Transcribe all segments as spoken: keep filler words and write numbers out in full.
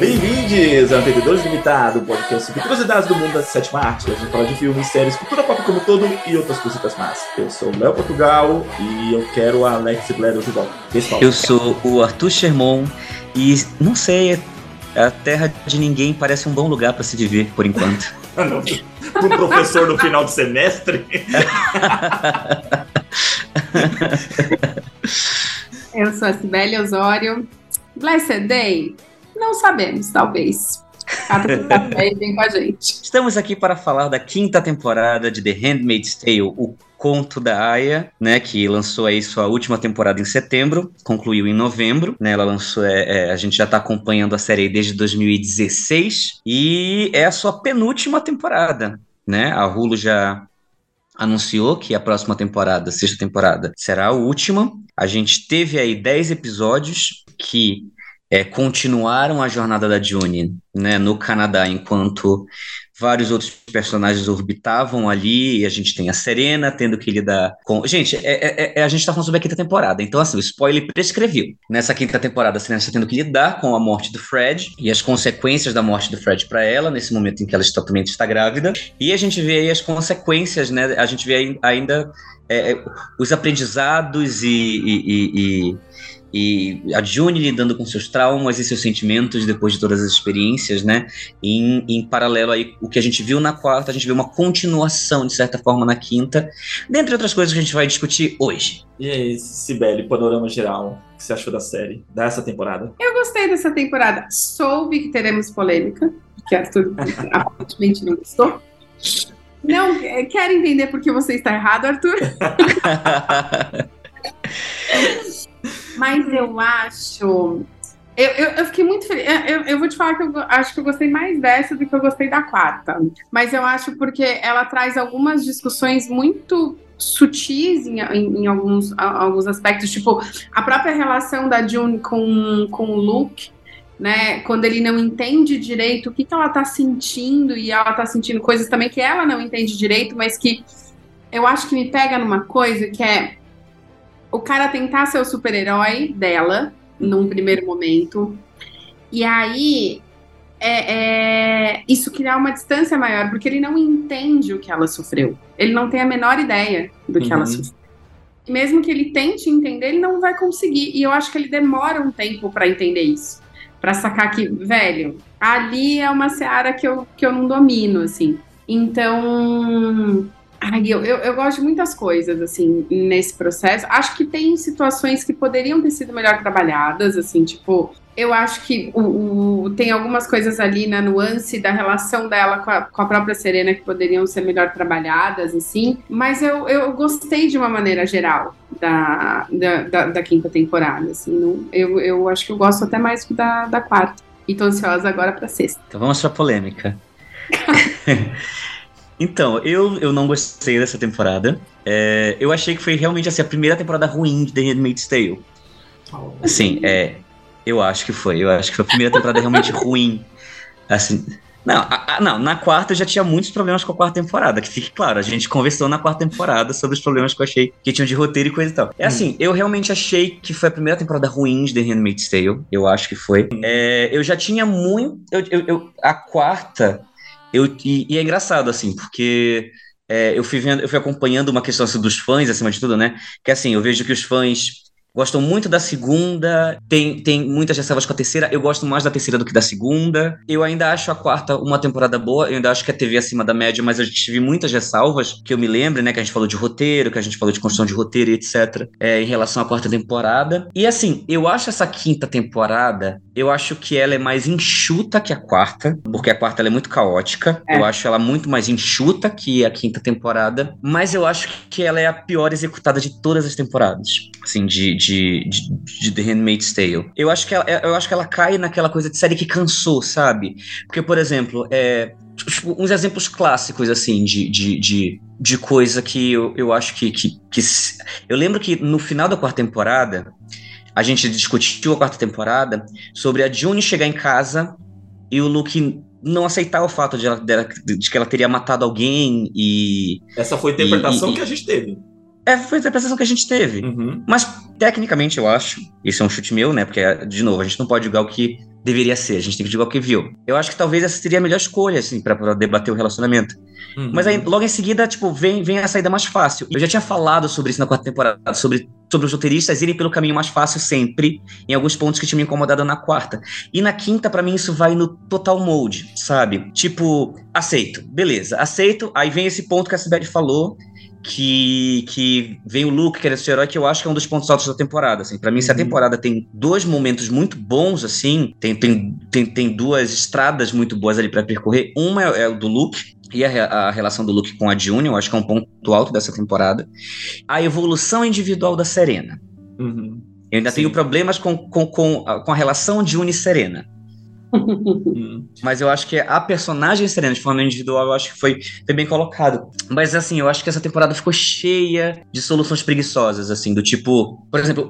Bem-vindos ao Entendedores Limitado, podcast sobre curiosidades do mundo da sétima arte. A gente fala de filmes, séries, cultura pop como todo e outras coisitas más. Eu sou o Léo Portugal e eu quero a Alexis Bledel de volta. Eu sou o Arthur Sherman e não sei, a terra de ninguém parece um bom lugar para se viver por enquanto. Para um professor no final de semestre? Eu sou a Cibele Osório. Blessed Day? Não sabemos, talvez. Vem com a gente. Estamos aqui para falar da quinta temporada de The Handmaid's Tale, O Conto da Aia, né, que lançou aí sua última temporada em setembro, concluiu em novembro, né, ela lançou, é, é, a gente já está acompanhando a série desde dois mil e dezesseis, e é a sua penúltima temporada, né, a Hulu já anunciou que a próxima temporada, a sexta temporada, será a última. A gente teve aí dez episódios que é, continuaram a jornada da June, né, no Canadá, enquanto vários outros personagens orbitavam ali, e a gente tem a Serena tendo que lidar com... Gente, é, é, é, a gente tá falando sobre a quinta temporada, então assim, o spoiler prescreveu. Nessa quinta temporada, a Serena está tendo que lidar com a morte do Fred, e as consequências da morte do Fred para ela, nesse momento em que ela está, também está grávida, e a gente vê aí as consequências, né, a gente vê ainda é, os aprendizados e... e, e, e... E a June lidando com seus traumas e seus sentimentos depois de todas as experiências, né? Em, em paralelo aí, o que a gente viu na quarta, a gente vê uma continuação, de certa forma, na quinta. Dentre outras coisas que a gente vai discutir hoje. E aí, Cibele, panorama geral, o que você achou da série, dessa temporada? Eu gostei dessa temporada. Soube que teremos polêmica, que Arthur aparentemente não gostou. Não, quero entender por que você está errado, Arthur. Mas eu acho... Eu, eu, eu fiquei muito feliz. Eu, eu, eu vou te falar que eu acho que eu gostei mais dessa do que eu gostei da quarta. Mas eu acho porque ela traz algumas discussões muito sutis em, em, em alguns, alguns aspectos. Tipo, a própria relação da June com, com o Luke, né? Quando ele não entende direito o que, que ela tá sentindo. E ela tá sentindo coisas também que ela não entende direito, mas que eu acho que me pega numa coisa que é... O cara tentar ser o super-herói dela, num primeiro momento. E aí, é, é, isso criar uma distância maior, porque ele não entende o que ela sofreu. Ele não tem a menor ideia do que uhum. ela sofreu. E mesmo que ele tente entender, ele não vai conseguir. E eu acho que ele demora um tempo pra entender isso. Pra sacar que, velho, ali é uma seara que eu, que eu não domino, assim. Então... Ai, eu, eu, eu gosto de muitas coisas, assim, nesse processo. Acho que tem situações que poderiam ter sido melhor trabalhadas, assim, tipo... Eu acho que o, o, tem algumas coisas ali na nuance da relação dela com a, com a própria Serena que poderiam ser melhor trabalhadas, assim. Mas eu, eu gostei de uma maneira geral da, da, da, da quinta temporada, assim. Não, eu, eu acho que eu gosto até mais da, da quarta. E tô ansiosa agora pra sexta. Então vamos pra polêmica. Então, eu, eu não gostei dessa temporada. É, eu achei que foi realmente assim, a primeira temporada ruim de The Handmaid's Tale. Assim, é, eu acho que foi. Eu acho que foi a primeira temporada realmente ruim. Assim, não, a, a, não, na quarta eu já tinha muitos problemas com a quarta temporada, que fique claro, a gente conversou na quarta temporada sobre os problemas que eu achei que tinham de roteiro e coisa e tal. É assim, eu realmente achei que foi a primeira temporada ruim de The Handmaid's Tale. Eu acho que foi. É, eu já tinha muito... Eu, eu, eu, a quarta... Eu, e, e é engraçado, assim, porque é, eu, fui vendo, eu fui acompanhando uma questão assim, dos fãs, acima de tudo, né? Que assim, eu vejo que os fãs gostam muito da segunda, tem, tem muitas ressalvas com a terceira, eu gosto mais da terceira do que da segunda. Eu ainda acho a quarta uma temporada boa, eu ainda acho que a T V é acima da média, mas eu tive muitas ressalvas, que eu me lembro, né? Que a gente falou de roteiro, que a gente falou de construção de roteiro e etcétera. É, em relação à quarta temporada. E assim, eu acho essa quinta temporada... Eu acho que ela é mais enxuta que a quarta, porque a quarta ela é muito caótica. É. Eu acho ela muito mais enxuta que a quinta temporada, mas eu acho que ela é a pior executada de todas as temporadas, assim, de, de, de, de The Handmaid's Tale. Eu acho que ela, eu acho que ela cai naquela coisa de série que cansou, sabe? Porque, por exemplo, é, tipo, uns exemplos clássicos, assim, de... de, de de coisa que eu, eu acho que, que, que... Eu lembro que no final da quarta temporada, a gente discutiu a quarta temporada sobre a June chegar em casa e o Luke não aceitar o fato de, ela, de que ela teria matado alguém e... Essa foi a interpretação e, e, que a gente teve. É, foi a interpretação que a gente teve. Uhum. Mas, tecnicamente, eu acho... Isso é um chute meu, né? Porque, de novo, a gente não pode julgar o que deveria ser. A gente tem que divulgar o que viu. Eu acho que talvez essa seria a melhor escolha, assim, pra, pra debater o relacionamento. Uhum. Mas aí, logo em seguida, tipo, vem, vem a saída mais fácil. Eu já tinha falado sobre isso na quarta temporada, sobre, sobre os roteiristas irem pelo caminho mais fácil sempre, em alguns pontos que tinham me incomodado na quarta. E na quinta, pra mim, isso vai no total mode, sabe? Tipo, aceito, beleza, aceito. Aí vem esse ponto que a Cibele falou, Que, que vem o Luke, que era esse herói, que eu acho que é um dos pontos altos da temporada, assim. Pra mim, se a temporada tem dois momentos muito bons, assim, tem, tem, tem, tem duas estradas muito boas ali pra percorrer. Uma é, é o do Luke, e a, a relação do Luke com a June, eu acho que é um ponto alto dessa temporada. A evolução individual da Serena. Uhum. Eu ainda Sim. tenho problemas com, com, com, a, com a relação June e Serena. Mas eu acho que a personagem Serena, de forma individual, eu acho que foi, foi bem colocado. Mas assim, eu acho que essa temporada ficou cheia de soluções preguiçosas, assim, do tipo, por exemplo,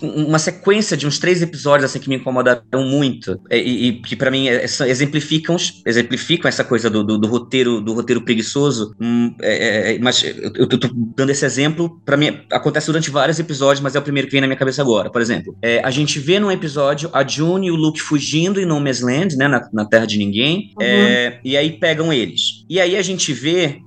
um, uma sequência de uns três episódios assim que me incomodaram muito e, e que pra mim é, exemplificam, exemplificam essa coisa do, do, do roteiro do roteiro preguiçoso. Hum, é, é, mas eu, eu tô dando esse exemplo, pra mim acontece durante vários episódios, mas é o primeiro que vem na minha cabeça agora. Por exemplo, é, a gente vê num episódio a June e o Luke fugindo e não mesmo Land, né, na, na terra de ninguém. Uhum. É, e aí pegam eles. E aí a gente vê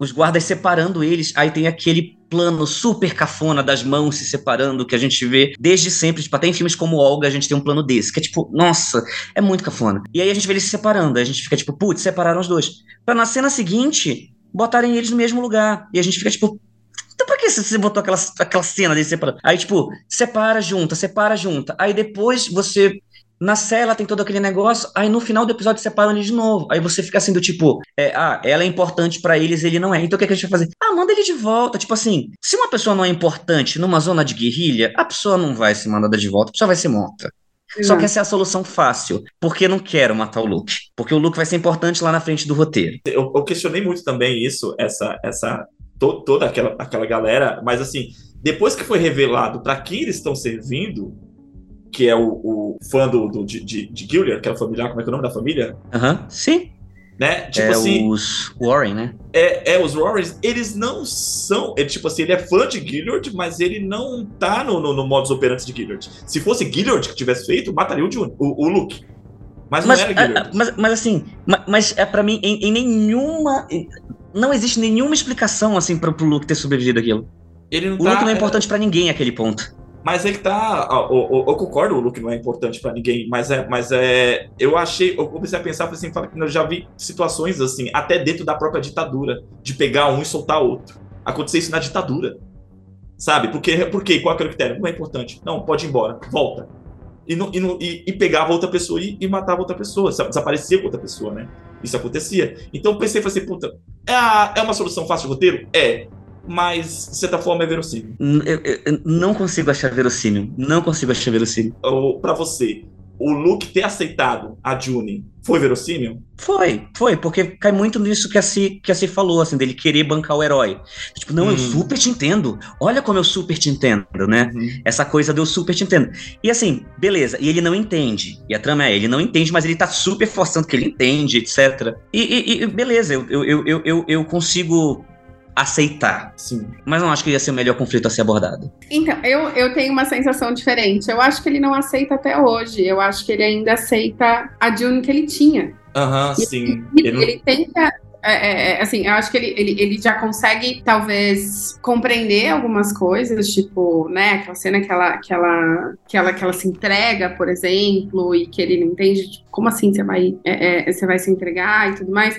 os guardas separando eles. Aí tem aquele plano super cafona das mãos se separando, que a gente vê desde sempre, tipo, até em filmes como Olga a gente tem um plano desse, que é tipo, nossa, é muito cafona. E aí a gente vê eles se separando, aí a gente fica tipo, putz, separaram os dois, pra na cena seguinte botarem eles no mesmo lugar. E a gente fica tipo, então pra que você botou aquela, aquela cena desse separando? Aí tipo, separa, junta, separa, junta. Aí depois você... na cela tem todo aquele negócio, aí no final do episódio separam eles de novo. Aí você fica assim do tipo, é, ah, ela é importante pra eles, ele não é. Então o que, é que a gente vai fazer? Ah, manda ele de volta. Tipo assim, se uma pessoa não é importante numa zona de guerrilha, a pessoa não vai ser mandada de volta, a pessoa vai ser morta. Uhum. Só que essa é a solução fácil, porque eu não quero matar o Luke, porque o Luke vai ser importante lá na frente do roteiro. Eu, eu questionei muito também isso, essa, essa to, toda aquela, aquela galera, mas assim, depois que foi revelado pra quem eles estão servindo, que é o, o fã do, do, de, de, de Gilliard, aquela familiar, como é que é o nome da família? Aham, uhum, sim. Né? Tipo é assim, os Warren, né? É, é, os Warrens, eles não são... Ele, tipo assim, ele é fã de Gilliard, mas ele não tá no, no, no modus operandi de Gilliard. Se fosse Gilliard que tivesse feito, mataria o, June, o, o Luke. Mas, mas não era Gilliard. Mas, mas assim, mas, mas é pra mim, em, em nenhuma... Não existe nenhuma explicação, assim, pro, pro Luke ter sobrevivido aquilo. Ele não o tá, Luke não é importante é... pra ninguém naquele ponto. Mas ele tá... Eu, eu, eu concordo, o Luke não é importante pra ninguém, mas é... Mas é eu achei... Eu comecei a pensar, assim, eu já vi situações, assim, até dentro da própria ditadura, de pegar um e soltar outro. Aconteceu isso na ditadura, sabe? Porque, porque qual é o critério? Não é importante. Não, pode ir embora. Volta. E, não, e, não, e, e pegava outra pessoa e, e matava outra pessoa. Desaparecia com outra pessoa, né? Isso acontecia. Então eu pensei, falei assim, puta, é, é uma solução fácil de roteiro? É. Mas, de certa forma, é verossímil. Eu, eu, eu não consigo achar verossímil. Não consigo achar verossímil. Ou, pra você, o Luke ter aceitado a June foi verossímil? Foi, foi, porque cai muito nisso que a Si, que a Si falou, assim, dele querer bancar o herói. Tipo, não, hum. eu super te entendo. Olha como eu super te entendo, né? Hum. Essa coisa do eu super te entendo. E assim, beleza, e ele não entende. E a trama é, ele não entende, mas ele tá super forçando que ele entende, etcétera. E, e, e beleza, eu, eu, eu, eu, eu consigo... aceitar. Sim. Mas não acho que ia ser o melhor conflito a ser abordado. Então, eu, eu tenho uma sensação diferente. Eu acho que ele não aceita até hoje. Eu acho que ele ainda aceita a June que ele tinha. Aham, uhum, sim. Ele, ele, ele tenta... É, é, assim, eu acho que ele, ele, ele já consegue, talvez, compreender algumas coisas, tipo, né, aquela cena que ela, que ela, que ela, que ela se entrega, por exemplo, e que ele não entende, tipo, como assim você vai, é, é, você vai se entregar e tudo mais.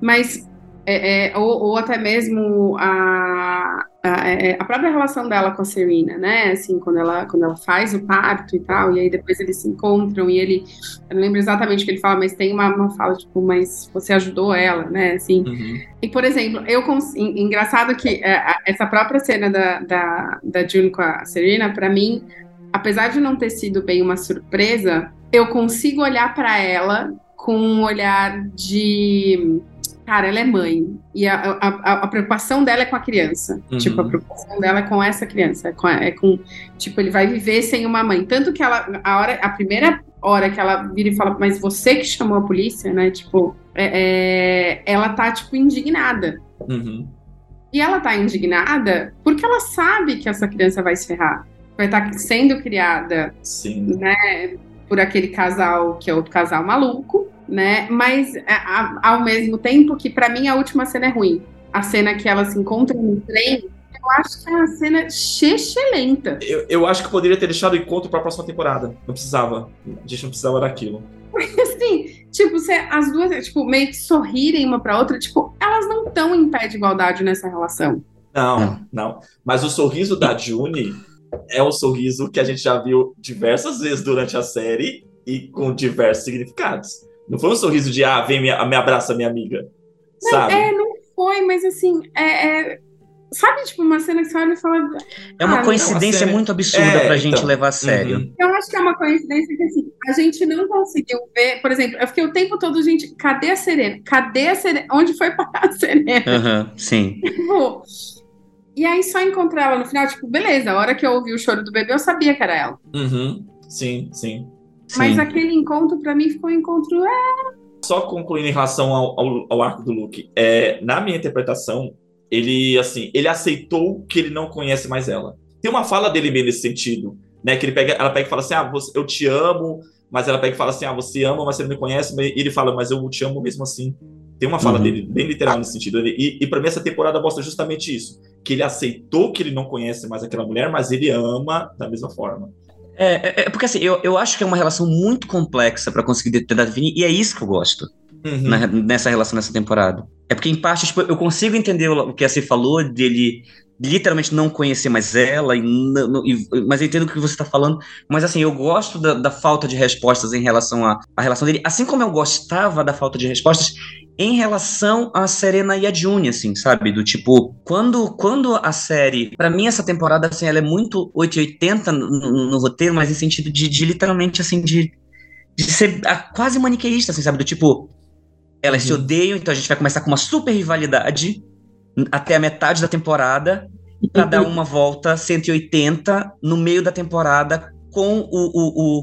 Mas... É, é, ou, ou até mesmo a, a, a própria relação dela com a Serena, né, assim, quando ela, quando ela faz o parto e tal, e aí depois eles se encontram e ele, eu não lembro exatamente o que ele fala, mas tem uma, uma fala, tipo, mas você ajudou ela, né, assim, uhum. E por exemplo, eu, cons- engraçado que é, essa própria cena da, da, da June com a Serena, pra mim, apesar de não ter sido bem uma surpresa, eu consigo olhar pra ela com um olhar de... Cara, ela é mãe, e a, a, a preocupação dela é com a criança, uhum. Tipo, a preocupação dela é com essa criança, é com, é com, tipo, ele vai viver sem uma mãe, tanto que ela, a, hora, a primeira hora que ela vira e fala, mas você que chamou a polícia, né, tipo, é, é, ela tá, tipo, indignada, uhum. E ela tá indignada porque ela sabe que essa criança vai se ferrar, vai estar tá sendo criada, sim, né, por aquele casal que é outro casal maluco, né? Mas a, a, ao mesmo tempo que, pra mim, a última cena é ruim. A cena que ela se encontra no trem, eu acho que é uma cena excelente. Eu, eu acho que poderia ter deixado o encontro pra próxima temporada. Não precisava. A gente não precisava daquilo. Assim, tipo, se as duas, tipo, meio que sorrirem uma pra outra, tipo, elas não estão em pé de igualdade nessa relação. Não, não. Mas o sorriso da June é um sorriso que a gente já viu diversas vezes durante a série e com diversos significados. Não foi um sorriso de, ah, vem, me, me abraça, minha amiga. Não, sabe? É, não foi, mas assim, é... é... Sabe, tipo, uma cena que você olha e fala... É uma ah, coincidência não, uma muito absurda é, pra gente então, levar a sério. Uhum. Eu acho que é uma coincidência que, assim, a gente não conseguiu ver... Por exemplo, eu fiquei o tempo todo, gente, cadê a Serena? Cadê a Serena? Onde foi parar a Serena? Aham, uhum, sim. Tipo, e aí só encontrar ela no final, tipo, beleza, a hora que eu ouvi o choro do bebê, eu sabia que era ela. Uhum, sim, sim. Mas sim. Aquele encontro, pra mim, ficou um encontro... É... Só concluindo em relação ao, ao, ao arco do Luke, é, na minha interpretação... Ele, assim, ele aceitou que ele não conhece mais ela. Tem uma fala dele bem nesse sentido, né? Que ele pega, ela pega e fala assim, ah, você, eu te amo. Mas ela pega e fala assim, ah, você ama, mas você não me conhece. E ele fala, mas eu te amo mesmo assim. Tem uma fala uhum. dele bem literal nesse sentido. Ele, e, e pra mim essa temporada mostra justamente isso. Que ele aceitou que ele não conhece mais aquela mulher, mas ele ama da mesma forma. É, é porque assim, eu, eu acho que é uma relação muito complexa pra conseguir tentar definir. E é isso que eu gosto. Uhum. Na, nessa relação, nessa temporada. É porque, em parte, tipo, eu consigo entender o que a Cê falou, dele literalmente não conhecer mais ela, e não, não, e, mas eu entendo o que você tá falando. Mas, assim, eu gosto da, da falta de respostas em relação à relação dele, assim como eu gostava da falta de respostas em relação a Serena e a June, assim, sabe? Do tipo, quando, quando a série... Pra mim, essa temporada, assim, ela é muito oitocentos e oitenta no, no, no roteiro, mas em sentido de, de literalmente, assim, de, de ser quase maniqueísta, assim, sabe? Do tipo... Elas uhum. se odeiam, então a gente vai começar com uma super rivalidade até a metade da temporada pra dar uma volta cento e oitenta no meio da temporada com o, o, o,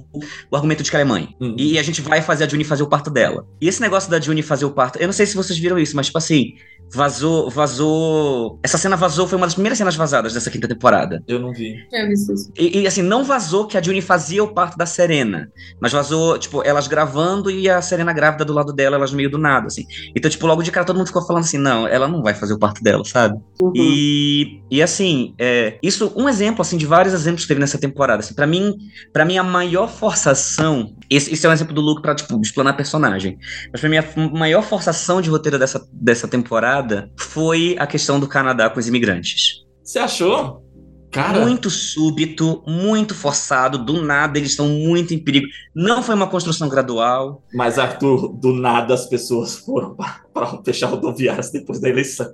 o argumento de que ela é mãe. Uhum. E a gente vai fazer a June fazer o parto dela. E esse negócio da June fazer o parto... Eu não sei se vocês viram isso, mas tipo assim... Vazou, vazou... Essa cena vazou, foi uma das primeiras cenas vazadas dessa quinta temporada. Eu não vi. É isso. E, e assim, não vazou que a June fazia o parto da Serena. Mas vazou, tipo, elas gravando e a Serena grávida do lado dela, elas meio do nada, assim. Então, tipo, logo de cara todo mundo ficou falando assim, não, ela não vai fazer o parto dela, sabe? Uhum. E, e assim, é, isso, um exemplo, assim, de vários exemplos que teve nessa temporada. Assim, pra mim, pra mim, a maior forçação... Esse, esse é um exemplo do Luke pra, tipo, explanar personagem. Mas pra mim, a maior forçação de roteiro dessa, dessa temporada foi a questão do Canadá com os imigrantes. Você achou? Cara. Muito súbito, muito forçado, do nada, eles estão muito em perigo. Não foi uma construção gradual. Mas, Arthur, do nada as pessoas foram para fechar rodoviárias depois da eleição.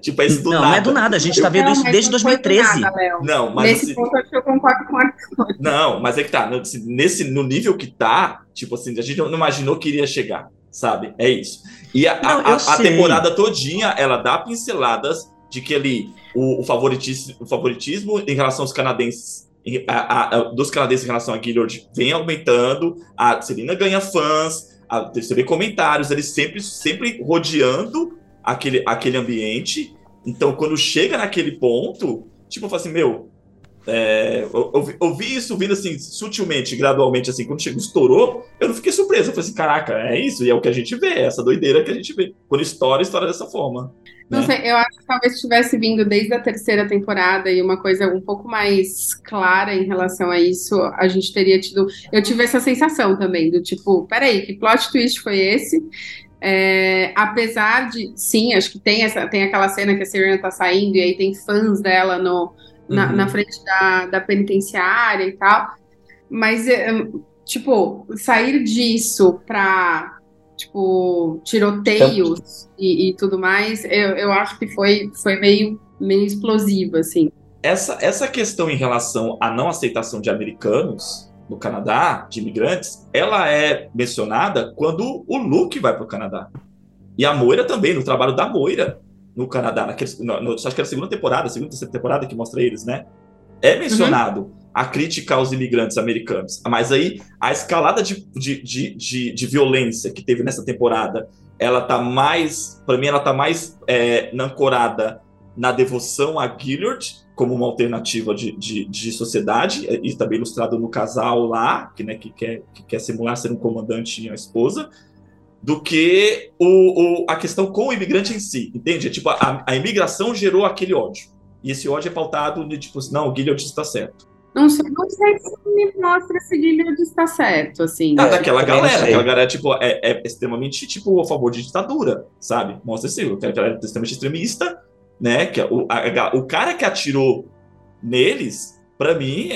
Tipo, é isso do não, nada. Não, não é do nada, a gente tá vendo não, isso desde dois mil e treze. Nada, não, mas nesse assim, ponto eu concordo com o Arthur. Não, mas é que tá, nesse, no nível que tá, tipo assim, a gente não imaginou que iria chegar. Sabe? É isso. E a, não, a, a temporada todinha, ela dá pinceladas de que ali o, o, favoritismo, o favoritismo em relação aos canadenses, em, a, a, dos canadenses em relação a Guilherme vem aumentando, a Serena ganha fãs, a, você vê comentários, eles sempre, sempre rodeando aquele, aquele ambiente. Então, quando chega naquele ponto, tipo, eu falo assim, meu, É, eu, eu, eu vi isso vindo assim, sutilmente, gradualmente, assim, quando chegou, estourou, eu não fiquei surpreso, eu falei assim, caraca, é isso, e é o que a gente vê, é essa doideira que a gente vê, quando estoura, estoura dessa forma. Não né? sei, eu acho que talvez tivesse vindo desde a terceira temporada e uma coisa um pouco mais clara em relação a isso, a gente teria tido, eu tive essa sensação também, do tipo, peraí, que plot twist foi esse? É, apesar de, sim, acho que tem, essa, tem aquela cena que a Serena tá saindo e aí tem fãs dela no... Na, uhum. na frente da, da penitenciária e tal, mas tipo, sair disso pra tipo, tiroteios e, e tudo mais, eu, eu acho que foi, foi meio, meio explosivo, assim. Essa, essa questão em relação à não aceitação de americanos no Canadá, de imigrantes, ela é mencionada quando o Luke vai pro Canadá. E a Moira também, no trabalho da Moira no Canadá, naquele, no, no, acho que era a segunda temporada, a segunda, terceira temporada que mostra eles, né? É mencionado uhum. a crítica aos imigrantes americanos, mas aí a escalada de, de, de, de, de violência que teve nessa temporada, ela tá mais, pra mim, ela tá mais é, ancorada na devoção a Gillard como uma alternativa de, de, de sociedade, e também ilustrado no casal lá, que, né, que, quer, que quer simular ser um comandante e uma esposa, do que o, o, a questão com o imigrante em si, entende? É, tipo, a, a imigração gerou aquele ódio, e esse ódio é pautado de tipo, não, o Guilherme está certo. Não sei, não sei se me mostra se Guilherme está certo, assim. Ah, daquela galera, aquela galera, tipo, é, é extremamente, tipo, a favor de ditadura, sabe? Mostra assim, aquela galera extremamente extremista, né, que o, a, o cara que atirou neles, pra mim,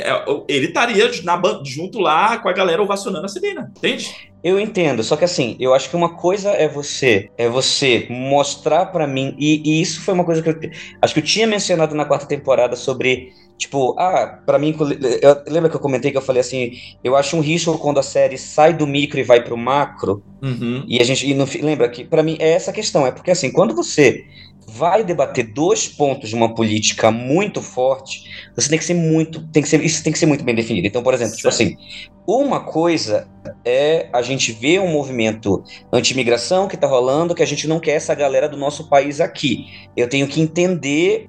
ele estaria na, junto lá com a galera ovacionando a Serena, entende? Eu entendo, só que assim, eu acho que uma coisa é você, é você mostrar pra mim, e, e isso foi uma coisa que eu, acho que eu tinha mencionado na quarta temporada sobre, tipo, ah, pra mim, eu, lembra que eu comentei que eu falei assim, eu acho um risco quando a série sai do micro e vai pro macro, uhum. e a gente, e não, lembra que pra mim é essa questão, é porque assim, quando você vai debater dois pontos de uma política muito forte, você tem que ser muito, tem que ser, isso tem que ser muito bem definido. Então, por exemplo, tipo assim, uma coisa é a gente ver um movimento anti-imigração que tá rolando, que a gente não quer essa galera do nosso país aqui. Eu tenho que entender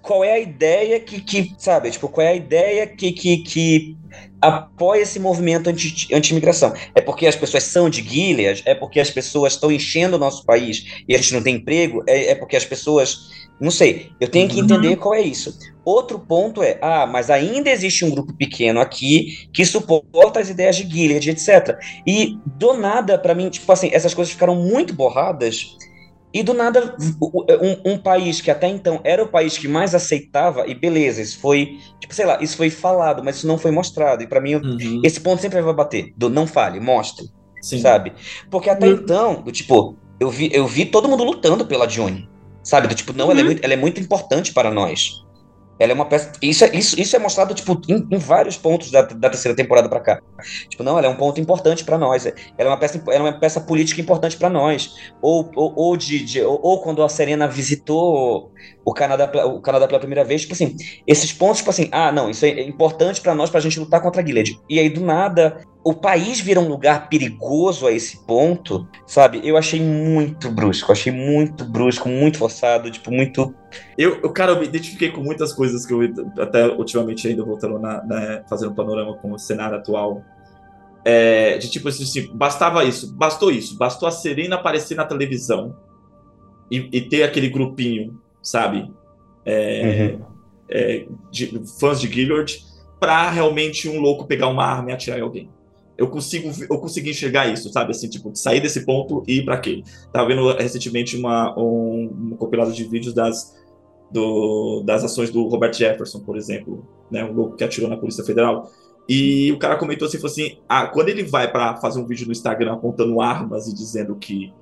qual é a ideia que, que sabe, tipo, qual é a ideia que, que, que apoia esse movimento anti, anti-imigração. É porque as pessoas são de Gilead? É porque as pessoas estão enchendo o nosso país e a gente não tem emprego? É, é porque as pessoas... Não sei. Eu tenho que entender qual é isso. Outro ponto é, ah, mas ainda existe um grupo pequeno aqui que suporta as ideias de Gilead, etcétera. E do nada, pra mim, tipo assim, essas coisas ficaram muito borradas. E do nada, um, um país que até então era o país que mais aceitava, e beleza, isso foi, tipo, sei lá, isso foi falado, mas isso não foi mostrado. E pra mim, uhum. esse ponto sempre vai bater, do não fale, mostre, Sim. sabe? Porque até uhum. então, do, tipo, eu vi, eu vi todo mundo lutando pela Johnny, sabe? Do, tipo, não, uhum. ela, é muito, ela é muito importante para nós. Ela é uma peça... Isso é, isso, isso é mostrado, tipo, em, em vários pontos da, da terceira temporada pra cá. Tipo, não, ela é um ponto importante pra nós. Ela é uma peça, ela é uma peça política importante pra nós. Ou, ou, ou, de, de, ou, ou quando a Serena visitou o Canadá, o Canadá pela primeira vez. Tipo assim, esses pontos, tipo assim, ah, não, isso é importante pra nós pra gente lutar contra a Gilead. E aí, do nada, o país vira um lugar perigoso a esse ponto, sabe? Eu achei muito brusco, achei muito brusco, muito forçado, tipo, muito... Eu, eu cara, eu me identifiquei com muitas coisas que eu até ultimamente ainda voltando na, na fazendo um panorama com o cenário atual. É, de tipo assim, bastava isso, bastou isso, bastou a Serena aparecer na televisão e, e ter aquele grupinho, sabe? É, uhum. é, de, fãs de Gilead, pra realmente um louco pegar uma arma e atirar em alguém. Eu consigo, eu consegui enxergar isso, sabe? Assim, tipo, sair desse ponto e ir pra quê? Tava vendo recentemente uma, um, um compilado de vídeos das, do, das ações do Robert Jefferson, por exemplo, né? Um louco que atirou na Polícia Federal. E o cara comentou assim, falou assim, ah, quando ele vai pra fazer um vídeo no Instagram apontando armas e dizendo que,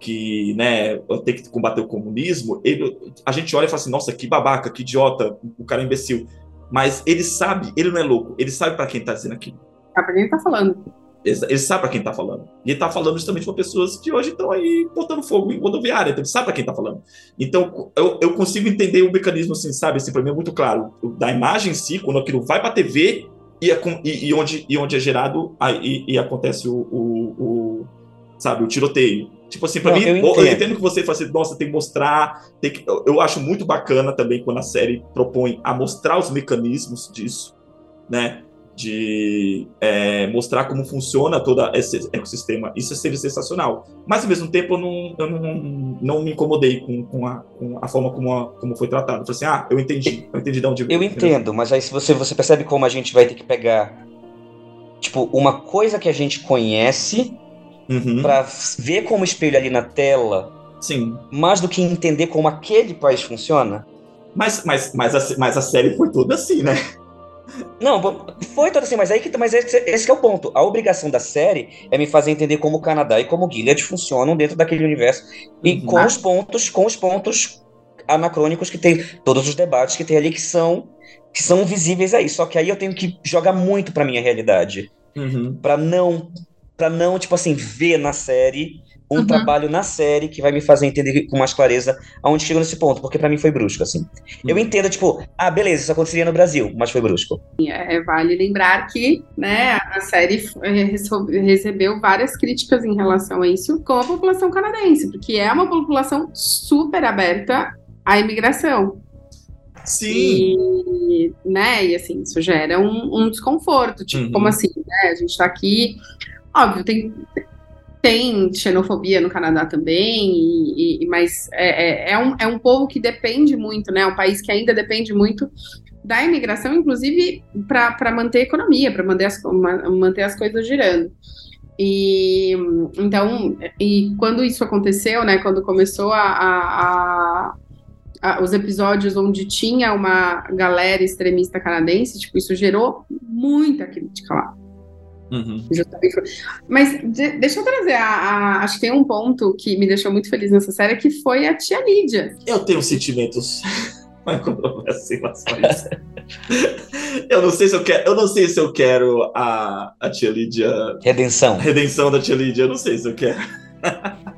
que né, tem que combater o comunismo, ele, a gente olha e fala assim, nossa, que babaca, que idiota, o cara é imbecil. Mas ele sabe, ele não é louco, ele sabe pra quem tá dizendo aquilo. Sabe pra quem tá falando. Ele, ele sabe pra quem tá falando. E ele tá falando justamente pra pessoas que hoje estão aí botando fogo em rodoviária, então ele sabe pra quem tá falando. Então, eu, eu consigo entender o mecanismo, assim, sabe? Assim, pra mim é muito claro. Da imagem em si, quando aquilo vai pra T V e, e, e, onde, e onde é gerado aí, e, e acontece o, o, o, sabe, o tiroteio. Tipo assim, pra Não, mim, eu entendo. eu entendo que você fala assim, nossa, tem que mostrar, tem que... Eu acho muito bacana também quando a série propõe a mostrar os mecanismos disso, né? de é, mostrar como funciona todo esse ecossistema. Isso seria sensacional. Mas, ao mesmo tempo, eu não, eu não, não me incomodei com, com, a, com a forma como, a, como foi tratado. Eu falei assim, ah, eu entendi. Eu entendi de onde... Eu, eu entendo, mas aí você, você percebe como a gente vai ter que pegar, tipo, uma coisa que a gente conhece uhum. pra ver como espelho ali na tela. Sim. Mais do que entender como aquele país funciona. Mas, mas, mas, a, mas a série foi toda assim, né? Não, foi tudo assim, mas, aí que, mas esse, esse que é o ponto. A obrigação da série é me fazer entender como o Canadá e como o Gilead funcionam dentro daquele universo. E uhum. com os pontos, com os pontos anacrônicos que tem, todos os debates que tem ali que são, que são visíveis aí. Só que aí eu tenho que jogar muito pra minha realidade. Uhum. Pra não, pra não, tipo assim, ver na série um uhum. trabalho na série que vai me fazer entender com mais clareza aonde chegou nesse ponto, porque pra mim foi brusco, assim. Uhum. Eu entendo, tipo, ah, beleza, isso aconteceria no Brasil, mas foi brusco. É, vale lembrar que, né, a série recebeu várias críticas em relação a isso com a população canadense, porque é uma população super aberta à imigração. Sim. E, né, e assim, isso gera um, um desconforto, tipo, uhum. como assim, né, a gente tá aqui, óbvio, tem, tem xenofobia no Canadá também, e, e, mas é, é, é, um, é um povo que depende muito, né, um país que ainda depende muito da imigração, inclusive para manter a economia, para manter as, manter as coisas girando. E então, e quando isso aconteceu, né, quando começou a, a, a, a, os episódios onde tinha uma galera extremista canadense, tipo, isso gerou muita crítica lá. Uhum. Mas de, deixa eu trazer, a, a, acho que tem um ponto que me deixou muito feliz nessa série, que foi a tia Lídia. Eu tenho sentimentos... Mas assim, mas eu não sei se eu quero, eu não sei se eu quero a, a tia Lídia. Redenção. Redenção da tia Lídia, eu não sei se eu quero.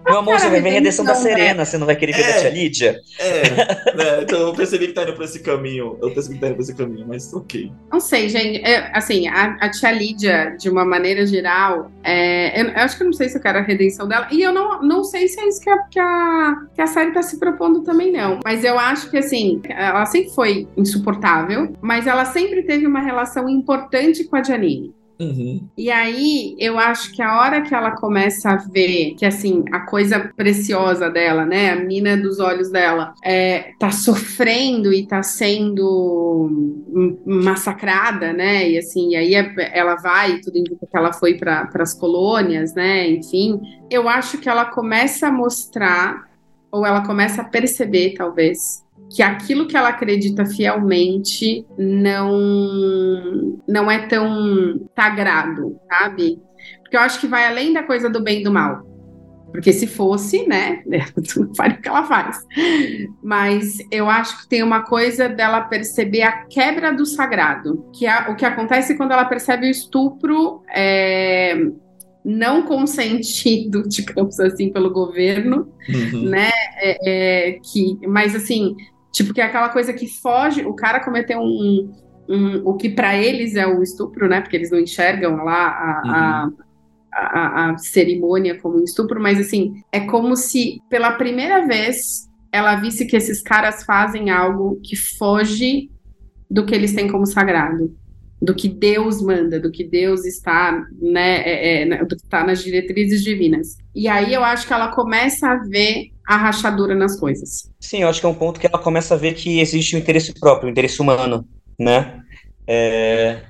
Meu amor, você vai ver a redenção da Serena, né? Você não vai querer ver é, da tia Lídia? É, né? Então eu percebi que tá indo pra esse caminho. Eu percebi que tá indo pra esse caminho, mas ok. Não sei, gente. É, assim, a, a tia Lídia, de uma maneira geral, é, eu, eu acho que eu não sei se eu quero a redenção dela. E eu não, não sei se é isso que a, que, a, que a série tá se propondo também, não. Mas eu acho que, assim, ela sempre foi insuportável, mas ela sempre teve uma relação importante com a Janine. Uhum. E aí, eu acho que a hora que ela começa a ver que, assim, a coisa preciosa dela, né, a mina dos olhos dela, é, tá sofrendo e tá sendo massacrada, né, e assim, e aí ela vai, tudo indica que ela foi para as colônias, né, enfim, eu acho que ela começa a mostrar, ou ela começa a perceber, talvez, que aquilo que ela acredita fielmente não, não é tão sagrado, sabe? Porque eu acho que vai além da coisa do bem e do mal. Porque se fosse, né, não faria o que ela faz. Mas eu acho que tem uma coisa dela perceber a quebra do sagrado, que é o que acontece quando ela percebe o estupro é, não consentido, digamos assim, pelo governo, uhum. né? É, é, que, mas assim... Tipo, que é aquela coisa que foge... O cara cometeu um... um o que para eles é o estupro, né? Porque eles não enxergam lá a, uhum. a, a, a cerimônia como um estupro. Mas, assim, é como se pela primeira vez ela visse que esses caras fazem algo que foge do que eles têm como sagrado. Do que Deus manda, do que Deus está, né? É, é, do que está nas diretrizes divinas. E aí eu acho que ela começa a ver... a rachadura nas coisas. Sim, eu acho que é um ponto que ela começa a ver que existe um interesse próprio, um interesse humano, né? É,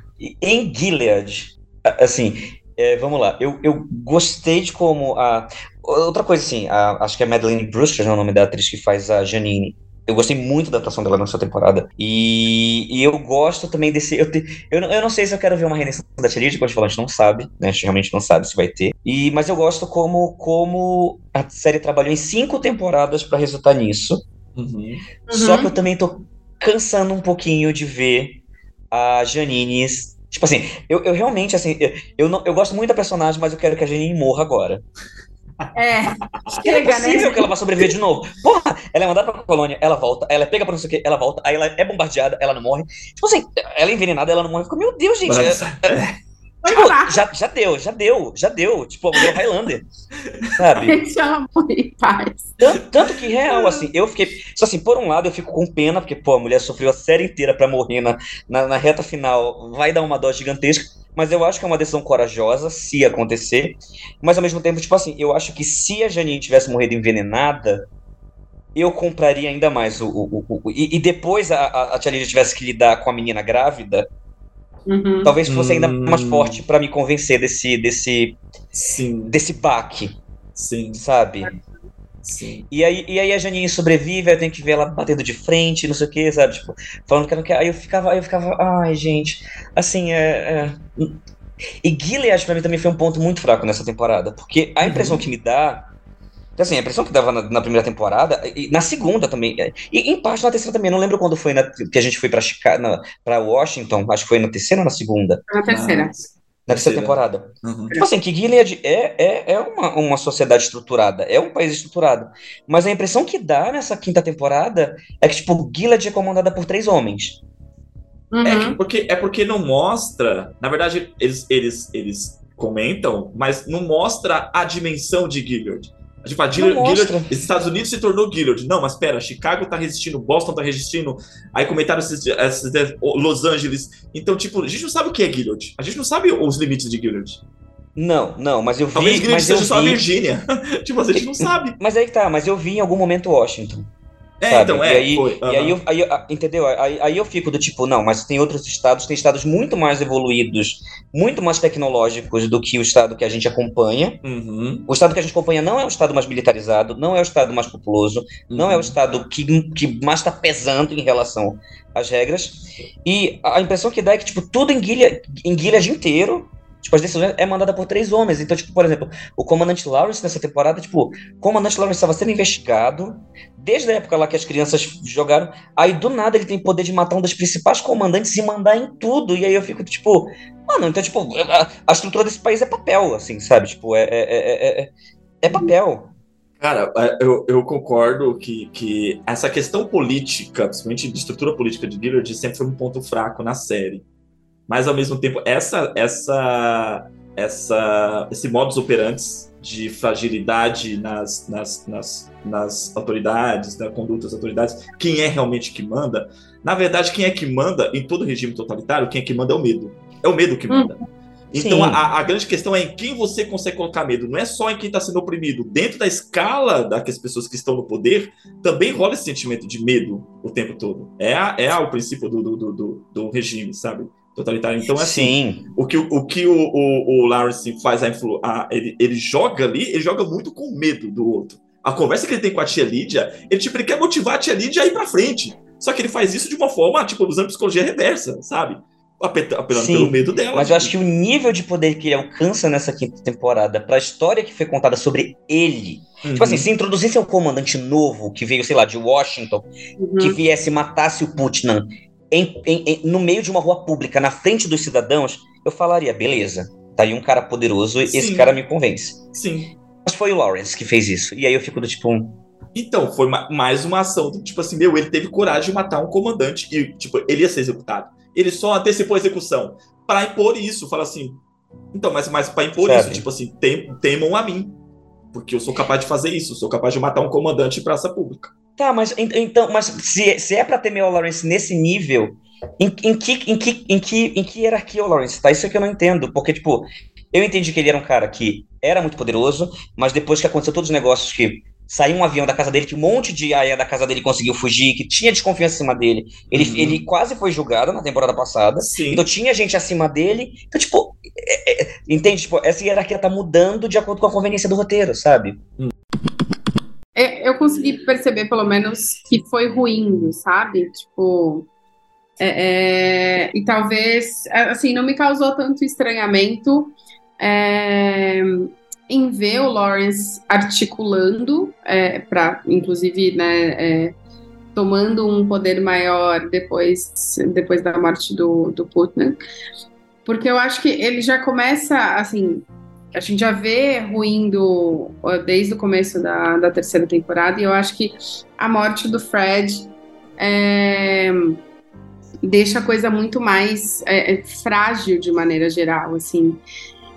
em Gilead, assim, é, vamos lá, eu, eu gostei de como a... Outra coisa, assim, a, acho que é Madeleine Brewster, é o nome da atriz que faz a Janine. Eu gostei muito da atuação dela na sua temporada. E, e eu gosto também desse... Eu, te, eu, eu não sei se eu quero ver uma redenção da Tia Lídia, como a gente falou, a gente não sabe, né? A gente realmente não sabe se vai ter. E, mas eu gosto como, como a série trabalhou em cinco temporadas pra resultar nisso. Uhum. Só que eu também tô cansando um pouquinho de ver a Janine... Tipo assim, eu, eu realmente, assim... Eu, eu, não, eu gosto muito da personagem, mas eu quero que a Janine morra agora. É, chega, é possível, né? Que ela vai sobreviver de novo. Porra, ela é mandada pra colônia, ela volta, ela pega pra não sei o que, ela volta, aí ela é bombardeada, ela não morre. Tipo assim, ela é envenenada, ela não morre. Fico, meu Deus, gente. Mas... É, é. Tipo, já, já deu, já deu, já deu. Tipo, o Highlander, sabe? Deixa ela morrer em paz. Tanto, tanto que, real, assim, eu fiquei... Só assim, por um lado, eu fico com pena, porque, pô, a mulher sofreu a série inteira pra morrer na, na, na reta final. Vai dar uma dó gigantesca. Mas eu acho que é uma decisão corajosa, se acontecer. Mas, ao mesmo tempo, tipo assim, eu acho que se a Janine tivesse morrido envenenada, eu compraria ainda mais o... o, o, o e, e depois a, a, a Tia Lídia tivesse que lidar com a menina grávida, uhum. talvez fosse ainda hum. mais forte pra me convencer desse... desse... Sim. Desse baque. Sim. Sabe? Sim. E aí, e aí a Janine sobrevive, eu tenho que ver ela batendo de frente, não sei o que, sabe? Tipo, falando que ela não quer. Aí eu ficava, aí eu ficava, ai, gente. Assim, é... é... E Gilead, pra mim, também foi um ponto muito fraco nessa temporada. Porque a impressão uhum. que me dá... Assim, a impressão que dava na, na primeira temporada, e na segunda também, e em parte na terceira também, não lembro quando foi na, que a gente foi pra, Chicago, na, pra Washington, acho que foi na terceira ou na segunda? Na terceira. Mas, na terceira temporada. Uhum. Tipo assim, que Gilead é, é, é uma, uma sociedade estruturada, é um país estruturado, mas a impressão que dá nessa quinta temporada é que, tipo, Gilead é comandada por três homens. Uhum. É, que porque, é porque não mostra, na verdade, eles, eles, eles comentam, mas não mostra a dimensão de Gilead. Tipo, a Gillard, Gillard, Estados Unidos se tornou Gillard. Não, mas pera, Chicago tá resistindo, Boston tá resistindo. Aí comentaram esses, esses, Los Angeles. Então, tipo, a gente não sabe o que é Gillard. A gente não sabe os limites de Gillard. Não, não, mas eu vi... Talvez Gillard mas seja eu só vi... a Virgínia. Tipo, a gente não sabe. Mas aí que tá, mas eu vi em algum momento Washington. É, sabe? Então, é, e aí, foi. Uhum. E aí, eu, aí, entendeu? Aí, aí eu fico do tipo, não, mas tem outros estados, tem estados muito mais evoluídos, muito mais tecnológicos do que o estado que a gente acompanha. Uhum. O estado que a gente acompanha não é o estado mais militarizado, não é o estado mais populoso, uhum. não é o estado que, que mais está pesando em relação às regras. E a impressão que dá é que, tipo, tudo enguilha, enguilha o dia inteiro. Tipo, as decisões é mandada por três homens. Então, tipo, por exemplo, o Comandante Lawrence nessa temporada, tipo, o Comandante Lawrence estava sendo investigado desde a época lá que as crianças jogaram. Aí, do nada, ele tem poder de matar um dos principais comandantes e mandar em tudo. E aí eu fico, tipo, mano, então, tipo, a, a estrutura desse país é papel, assim, sabe? Tipo, é, é, é, é, é papel. Cara, eu, eu concordo que, que essa questão política, principalmente de estrutura política de Gillard, sempre foi um ponto fraco na série. Mas, ao mesmo tempo, essa, essa, essa, esse modus operandi de fragilidade nas, nas, nas, nas autoridades, da conduta das autoridades, quem é realmente que manda? Na verdade, quem é que manda, em todo regime totalitário, quem é que manda é o medo. É o medo que manda. Hum, então, a, a grande questão é em quem você consegue colocar medo. Não é só em quem está sendo oprimido. Dentro da escala das pessoas que estão no poder, também rola esse sentimento de medo o tempo todo. É, a, é a, o princípio do, do, do, do regime, sabe? Totalitário. Então, assim, Sim. o que o, que o, o, o Lawrence faz, a influ... a, ele, ele joga ali, ele joga muito com medo do outro. A conversa que ele tem com a tia Lídia, ele, tipo, ele quer motivar a tia Lídia a ir pra frente. Só que ele faz isso de uma forma, tipo, usando psicologia reversa, sabe? Apelando Sim, pelo medo dela. Mas tipo. Eu acho que o nível de poder que ele alcança nessa quinta temporada, pra história que foi contada sobre ele... Uhum. Tipo assim, se introduzisse um comandante novo, que veio, sei lá, de Washington, uhum. que viesse e matasse o Putnam... Em, em, em, no meio de uma rua pública, na frente dos cidadãos, eu falaria, beleza, tá aí um cara poderoso e esse cara me convence. Sim. Mas foi o Lawrence que fez isso. E aí eu fico do tipo... Um... Então, foi ma- mais uma ação do tipo assim, meu, ele teve coragem de matar um comandante e, tipo, ele ia ser executado. Ele só antecipou a execução pra impor isso. Fala assim, então, mas, mas pra impor Sabe? Isso, tipo assim, tem, temam a mim. Porque eu sou capaz de fazer isso, eu sou capaz de matar um comandante em praça pública. Tá, mas, então, mas se, se é pra temer o Lawrence nesse nível, em, em, que, em, que, em, que, em que hierarquia o Lawrence tá? Isso é que eu não entendo, porque, tipo, eu entendi que ele era um cara que era muito poderoso, mas depois que aconteceu todos os negócios que saiu um avião da casa dele, que um monte de aia da casa dele conseguiu fugir, que tinha desconfiança acima dele, ele, uhum. ele quase foi julgado na temporada passada, Sim. então tinha gente acima dele, então, tipo, é, é, entende? Tipo, essa hierarquia tá mudando de acordo com a conveniência do roteiro, sabe? Hum. Eu consegui perceber, pelo menos, que foi ruim, sabe? Tipo, é, é, e talvez, assim, não me causou tanto estranhamento é, em ver o Lawrence articulando, é, pra, inclusive, né, é, tomando um poder maior depois, depois da morte do, do Putnam, porque eu acho que ele já começa, assim... A gente já vê ruindo desde o começo da, da terceira temporada, e eu acho que a morte do Fred é, deixa a coisa muito mais é, frágil de maneira geral, assim.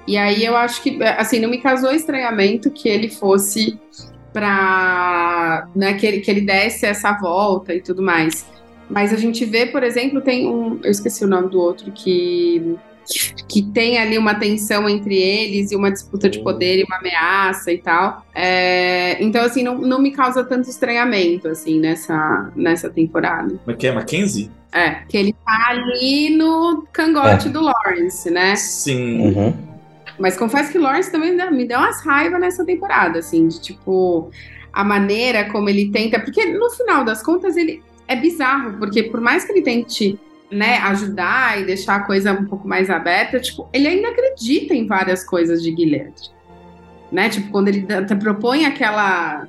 E aí eu acho que, assim, não me causou estranhamento que ele fosse pra... Né, que, ele, que ele desse essa volta e tudo mais. Mas a gente vê, por exemplo, tem um... Eu esqueci o nome do outro que... que tem ali uma tensão entre eles e uma disputa de poder e uma ameaça e tal. É, então, assim, não, não me causa tanto estranhamento, assim, nessa, nessa temporada. Mas que é Mackenzie? É, que ele tá ali no cangote é. do Lawrence, né? Sim. Uhum. Mas confesso que o Lawrence também me deu umas raivas nessa temporada, assim, de tipo, a maneira como ele tenta... Porque, no final das contas, ele é bizarro, porque por mais que ele tente... Né, ajudar e deixar a coisa um pouco mais aberta, tipo, ele ainda acredita em várias coisas de Guilherme, né, tipo, quando ele até propõe aquela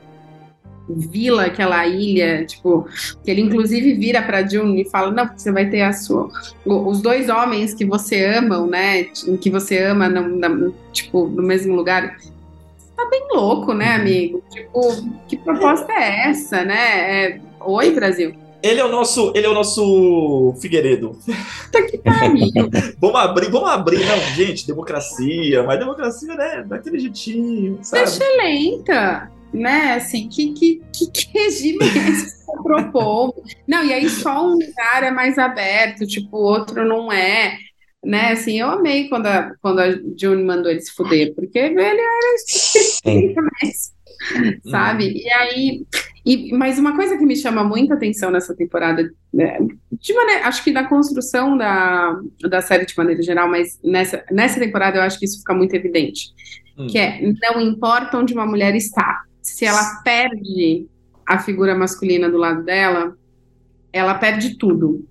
vila, aquela ilha, tipo, que ele inclusive vira pra June e fala, não, você vai ter a sua, os dois homens que você amam, né, que você ama, não, não, tipo, no mesmo lugar, tá bem louco, né, amigo, tipo, que proposta é essa, né, é... oi, Brasil. Ele é o nosso, ele é o nosso Figueiredo. Tá que pariu. Vamos abrir, vamos abrir, não, gente, democracia, mas democracia, né, daquele jeitinho, sabe? Deixa lenta. né, assim, que, que, que regime é esse que você propôs? Não, e aí só um lugar é mais aberto, tipo, o outro não é, né, assim, eu amei quando a, quando a June mandou ele se fuder, porque ele era específico mesmo, sabe, e aí... E, mas uma coisa que me chama muita atenção nessa temporada, né, de maneira, acho que da construção da, da série de maneira geral, mas nessa, nessa temporada eu acho que isso fica muito evidente, hum. que é, não importa onde uma mulher está, se ela perde a figura masculina do lado dela, ela perde tudo,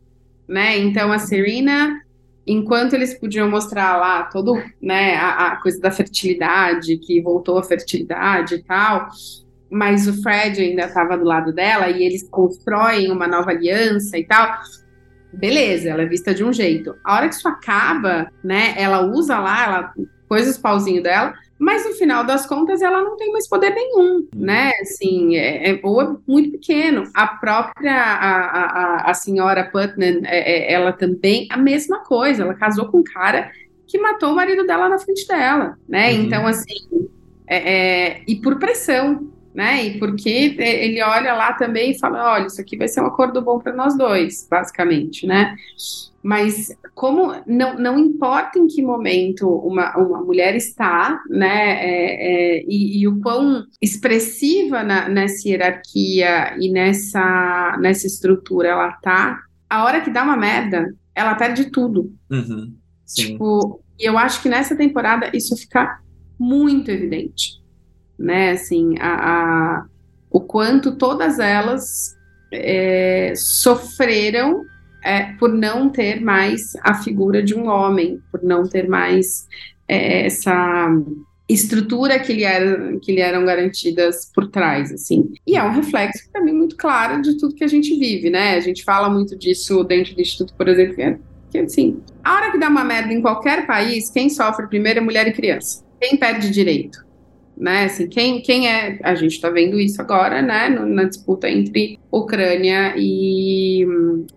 né? Então a Serena, enquanto eles podiam mostrar lá todo, né, a, a coisa da fertilidade, que voltou a fertilidade e tal... mas o Fred ainda estava do lado dela e eles constroem uma nova aliança e tal, beleza, ela é vista de um jeito. A hora que isso acaba, né, ela usa lá, ela pôs os pauzinhos dela, mas no final das contas ela não tem mais poder nenhum, né, assim, é, é, ou é muito pequeno. A própria, a, a, a senhora Putnam, é, é, ela também, a mesma coisa, ela casou com um cara que matou o marido dela na frente dela, né, uhum. Então assim, é, é, e por pressão, né? E porque ele olha lá também e fala, olha, isso aqui vai ser um acordo bom para nós dois, basicamente, né? Mas como não, não importa em que momento uma, uma mulher está, né? É, é, e, e o quão expressiva na, nessa hierarquia e nessa, nessa estrutura ela tá, a hora que dá uma merda, ela perde tudo. Uhum, tipo, e eu acho que nessa temporada isso fica muito evidente. Né, assim, a, a, o quanto todas elas é, sofreram é, por não ter mais a figura de um homem, por não ter mais é, essa estrutura que lhe, era, que lhe eram garantidas por trás, assim. E é um reflexo, para mim, muito claro de tudo que a gente vive, né? A gente fala muito disso dentro do Instituto, por exemplo, que assim, a hora que dá uma merda em qualquer país, quem sofre primeiro é mulher e criança. Quem perde direito? Né, assim, quem, quem é, a gente está vendo isso agora, né, no, na disputa entre Ucrânia e,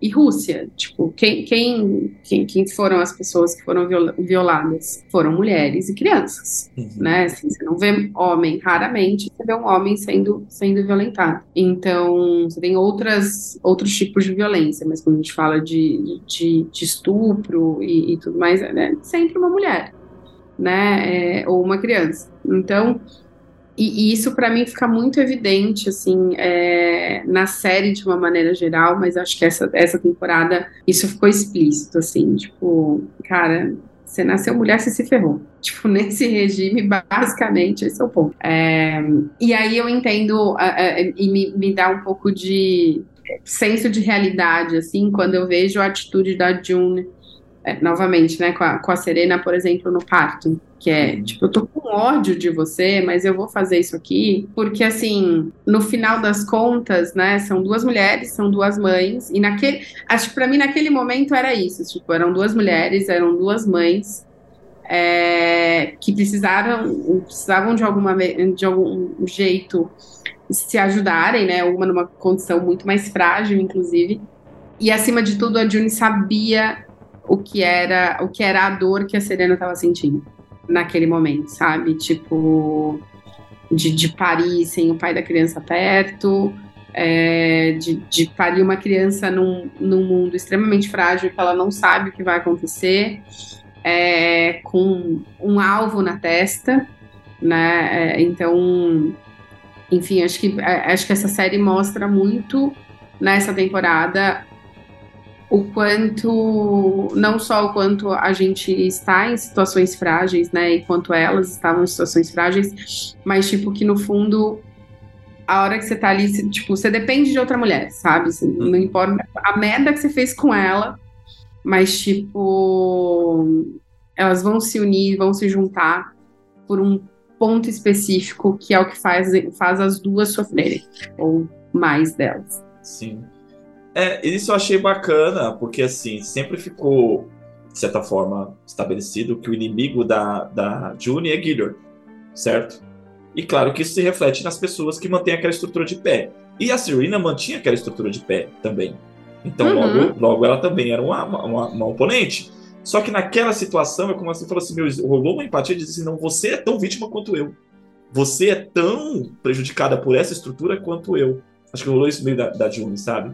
e Rússia, tipo, quem, quem, quem, quem foram as pessoas que foram violadas? Foram mulheres e crianças, uhum. Né, assim, você não vê homem, raramente você vê um homem sendo, sendo violentado, então você tem outras, outros tipos de violência, mas quando a gente fala de, de, de estupro e, e tudo mais, é, né, sempre uma mulher. Né, é, ou uma criança. Então, e, e isso para mim fica muito evidente, assim, é, na série de uma maneira geral, mas acho que essa, essa temporada isso ficou explícito, assim, tipo, cara, você nasceu mulher, você se ferrou. Tipo, nesse regime, basicamente, esse é o ponto. É, e aí eu entendo, é, é, e me, me dá um pouco de senso de realidade, assim, quando eu vejo a atitude da June. É, novamente, né, com a, com a Serena, por exemplo, no parto, que é, tipo, eu tô com ódio de você, mas eu vou fazer isso aqui, porque, assim, no final das contas, né, são duas mulheres, são duas mães, e naquele, acho que pra mim naquele momento era isso, tipo, eram duas mulheres, eram duas mães, é, que precisaram, precisavam de, alguma, de algum jeito se ajudarem, né, uma numa condição muito mais frágil, inclusive, e acima de tudo a June sabia o que era, o que era a dor que a Serena estava sentindo naquele momento, sabe? Tipo, de, de parir sem o pai da criança perto, é, de, de parir uma criança num, num mundo extremamente frágil que ela não sabe o que vai acontecer, é, com um alvo na testa, né? É, então, enfim, acho que, acho que essa série mostra muito nessa temporada o quanto, não só o quanto a gente está em situações frágeis, né, e quanto elas estavam em situações frágeis, mas, tipo, que no fundo, a hora que você tá ali, você, tipo, você depende de outra mulher, sabe, você, não importa a merda que você fez com ela, mas, tipo, elas vão se unir, vão se juntar por um ponto específico que é o que faz, faz as duas sofrerem, ou mais delas. Sim. É, isso eu achei bacana, porque assim, sempre ficou, de certa forma, estabelecido que o inimigo da, da June é Guilherme, certo? E claro que isso se reflete nas pessoas que mantêm aquela estrutura de pé. E a Serena mantinha aquela estrutura de pé também. Então, uhum. logo, logo ela também era uma, uma, uma oponente. Só que naquela situação, é como você falou assim, meu, rolou uma empatia de dizer assim, não, você é tão vítima quanto eu. você é tão prejudicada por essa estrutura quanto eu. Acho que rolou isso meio da, da June, sabe?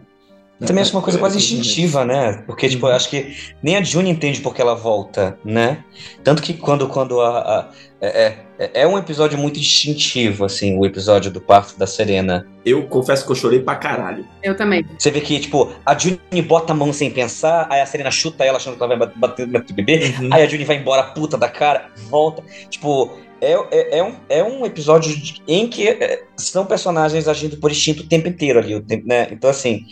Eu também acho uma coisa quase instintiva, né? Porque, tipo, eu acho que nem a June entende porque ela volta, né? Tanto que quando, quando a... a é, é, é um episódio muito instintivo, assim, o episódio do parto da Serena. Eu confesso que eu chorei pra caralho. Eu também. Você vê que, tipo, a June bota a mão sem pensar, aí a Serena chuta ela achando que ela vai bater no bebê, uhum. Aí a June vai embora, puta da cara, volta. Tipo, é, é, é, um, é um episódio em que são personagens agindo por instinto o tempo inteiro ali, o tempo, né? Então, assim...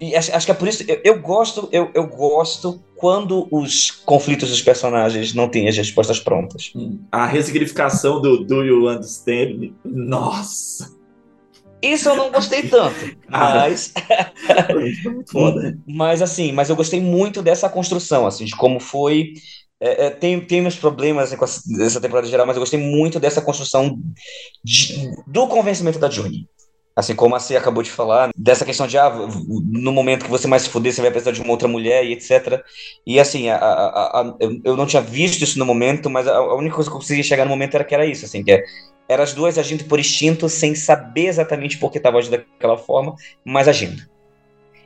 E acho, acho que é por isso, eu, eu gosto eu, eu gosto quando os conflitos dos personagens não têm as respostas prontas. A ressignificação do Do You Understand Me? Nossa! Isso eu não gostei tanto, mas... foda. Mas assim, mas eu gostei muito dessa construção, assim, de como foi... É, é, tem, tem meus problemas assim, com essa temporada geral, mas eu gostei muito dessa construção de, do convencimento da June. Assim como a Cê acabou de falar, dessa questão de, ah, no momento que você mais se fuder, você vai precisar de uma outra mulher e etcétera. E assim, a, a, a, eu não tinha visto isso no momento, mas a, a única coisa que eu conseguia chegar no momento era que era isso, assim, que é, eram as duas agindo por instinto, sem saber exatamente por que estavam agindo daquela forma, mas agindo.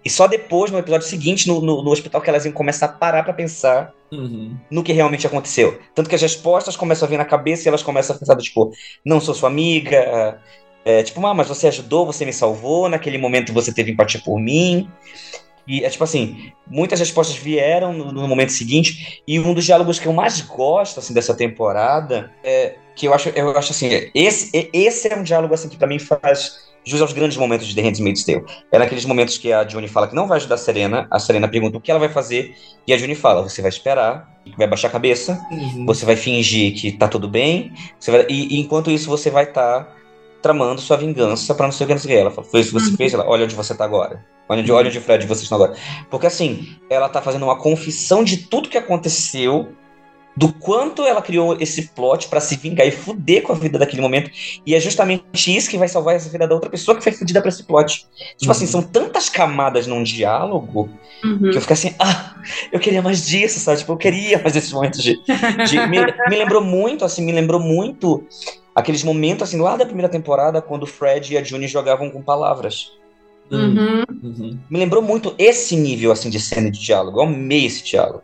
E só depois, no episódio seguinte, no, no, no hospital, que elas iam começar a parar pra pensar uhum. no que realmente aconteceu. Tanto que as respostas começam a vir na cabeça e elas começam a pensar, tipo, não sou sua amiga... É tipo, ah, mas você ajudou, você me salvou, naquele momento você teve empatia por mim. E é tipo assim, muitas respostas vieram no, no momento seguinte. E um dos diálogos que eu mais gosto, assim, dessa temporada, é, que eu acho, eu acho assim, esse, esse é um diálogo, assim, que pra mim faz jus aos grandes momentos de The Handmaid's Tale. É naqueles momentos que a June fala que não vai ajudar a Serena, a Serena pergunta o que ela vai fazer, e a June fala, você vai esperar, vai baixar a cabeça, uhum. você vai fingir que tá tudo bem, você vai, e, e enquanto isso você vai estar... Tá tramando sua vingança pra não sei o que, não sei o que. Ela falou, foi isso que você fez? Ela, olha onde você tá agora. Olha onde, olha onde o Fred vocês estão agora. Porque assim, ela tá fazendo uma confissão de tudo que aconteceu, do quanto ela criou esse plot pra se vingar e fuder com a vida daquele momento. E é justamente isso que vai salvar essa vida da outra pessoa que foi fudida pra esse plot. Tipo uhum. assim, são tantas camadas num diálogo uhum. que eu fico assim, ah, eu queria mais disso, sabe? Tipo, eu queria mais esse momento de... de... me, me lembrou muito, assim, me lembrou muito... Aqueles momentos, assim, lá da primeira temporada, quando o Fred e a June jogavam com palavras. Uhum. Uhum. Me lembrou muito esse nível, assim, de cena de diálogo. Eu amei esse diálogo.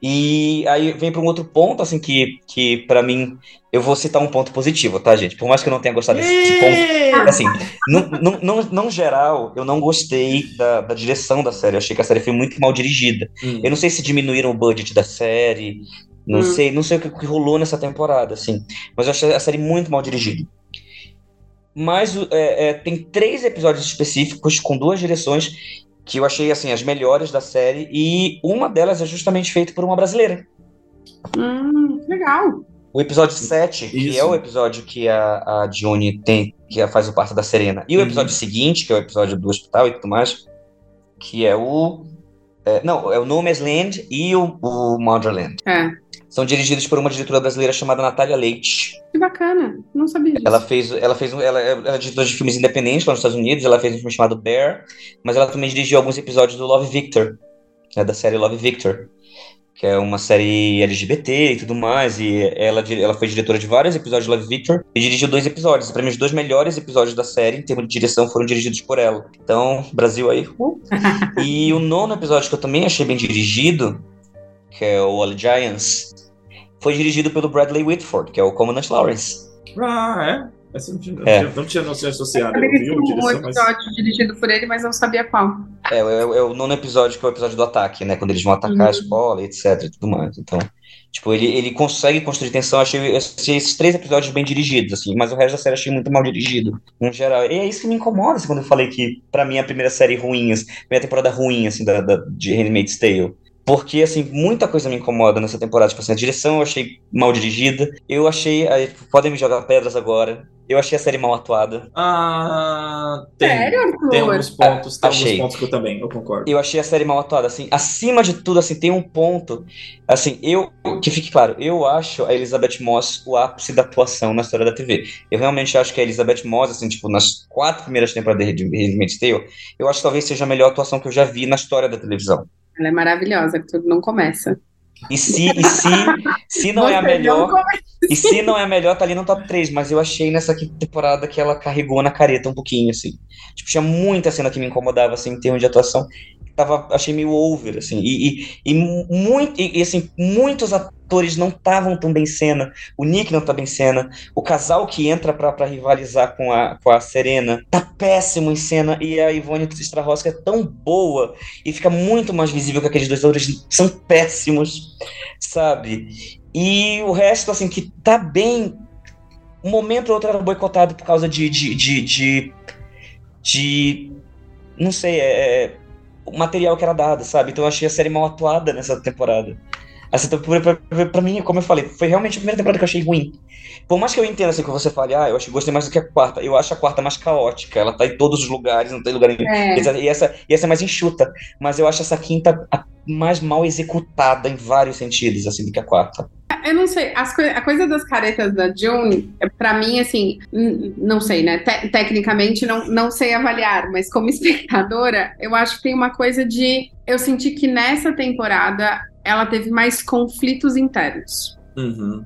E aí vem para um outro ponto, assim, que, que para mim... Eu vou citar um ponto positivo, tá, gente? Por mais que eu não tenha gostado desse ponto... Assim, no, no, no, no geral, eu não gostei da, da direção da série. Eu achei que a série foi muito mal dirigida. Uhum. Eu não sei se diminuíram o budget da série... Não hum. sei, não sei o que, que rolou nessa temporada, assim. Mas eu achei a série muito mal dirigida. Mas é, é, tem três episódios específicos com duas direções que eu achei, assim, as melhores da série. E uma delas é justamente feita por uma brasileira. Hum, legal. O episódio sete, Isso. que é o episódio que a, a June tem, que faz o parto da Serena. E hum. o episódio seguinte, que é o episódio do hospital e tudo mais, que é o... É, não, é o No Man's Land e o, o Motherland. É. São dirigidos por uma diretora brasileira chamada Natália Leite. Que bacana, não sabia disso. Ela fez, ela fez, ela, ela é diretora de filmes independentes lá nos Estados Unidos, ela fez um filme chamado Bear, mas ela também dirigiu alguns episódios do Love Victor, né, da série Love Victor, que é uma série L G B T e tudo mais, e ela, ela foi diretora de vários episódios de Love Victor e dirigiu dois episódios. Para mim, os dois melhores episódios da série, em termos de direção, foram dirigidos por ela. Então, Brasil aí. Uh. E o nono episódio, que eu também achei bem dirigido, que é o Allegiance, foi dirigido pelo Bradley Whitford, que é o Comandante Lawrence. Ah, é? Essa eu não tinha, é. não tinha noção associada. Eu, eu vi o direção, um episódio mas... dirigido por ele, mas não sabia qual. É, é, é o nono episódio, que é o episódio do ataque, né? Quando eles vão atacar uhum. a escola, etcétera e tudo mais. Então, tipo, ele, ele consegue construir tensão. Achei, achei esses três episódios bem dirigidos, assim. Mas o resto da série achei muito mal dirigido, no geral. E é isso que me incomoda, assim, quando eu falei que, pra mim, a primeira série ruim, assim, a primeira temporada ruim, assim, da, da, de Handmaid's Tale. Porque, assim, muita coisa me incomoda nessa temporada. Tipo assim, a direção eu achei mal dirigida. Eu achei... Aí, podem me jogar pedras agora. Eu achei a série mal atuada. Ah... Tem, Sério, Arthur? Tem alguns pontos. Ah, tem achei. alguns pontos que eu também, eu concordo. Eu achei a série mal atuada, assim. Acima de tudo, assim, tem um ponto... Assim, eu... Que fique claro. Eu acho a Elizabeth Moss o ápice da atuação na história da T V. Eu realmente acho que a Elizabeth Moss, assim, tipo, nas quatro primeiras temporadas de Handmaid's Tale, eu acho que talvez seja a melhor atuação que eu já vi na história da televisão. Ela é maravilhosa, que tudo não começa. E se, e se, se não Você é a melhor, não e se não é a melhor, tá ali no top três, mas eu achei nessa aqui temporada que ela carregou na careta um pouquinho, assim. Tipo, tinha muita cena que me incomodava, assim, em termos de atuação. Tava, achei meio over, assim, e, e, e, muito, e, e assim, muitos atores não estavam tão bem em cena, o Nick não tá bem em cena, o casal que entra pra, pra rivalizar com a, com a Serena tá péssimo em cena, e a Yvonne Strahovski é tão boa, e fica muito mais visível que aqueles dois outros são péssimos, sabe? E o resto, assim, que tá bem, um momento ou outro era boicotado por causa de de, de, de, de não sei, é... o material que era dado, sabe? Então eu achei a série mal atuada nessa temporada. Essa temporada, pra, pra, pra mim, como eu falei, foi realmente a primeira temporada que eu achei ruim. Por mais que eu entenda, assim, que você fale, ah, eu acho que gostei mais do que a quarta. Eu acho a quarta mais caótica, ela tá em todos os lugares, não tem lugar nenhum. É. E, essa, e essa é mais enxuta. Mas eu acho essa quinta a mais mal executada em vários sentidos, assim, do que a quarta. Eu não sei, as coi- a coisa das caretas da June, pra mim, assim, n- não sei, né? Te- tecnicamente, não, não sei avaliar, mas como espectadora, eu acho que tem uma coisa de... Eu senti que nessa temporada, ela teve mais conflitos internos. Uhum.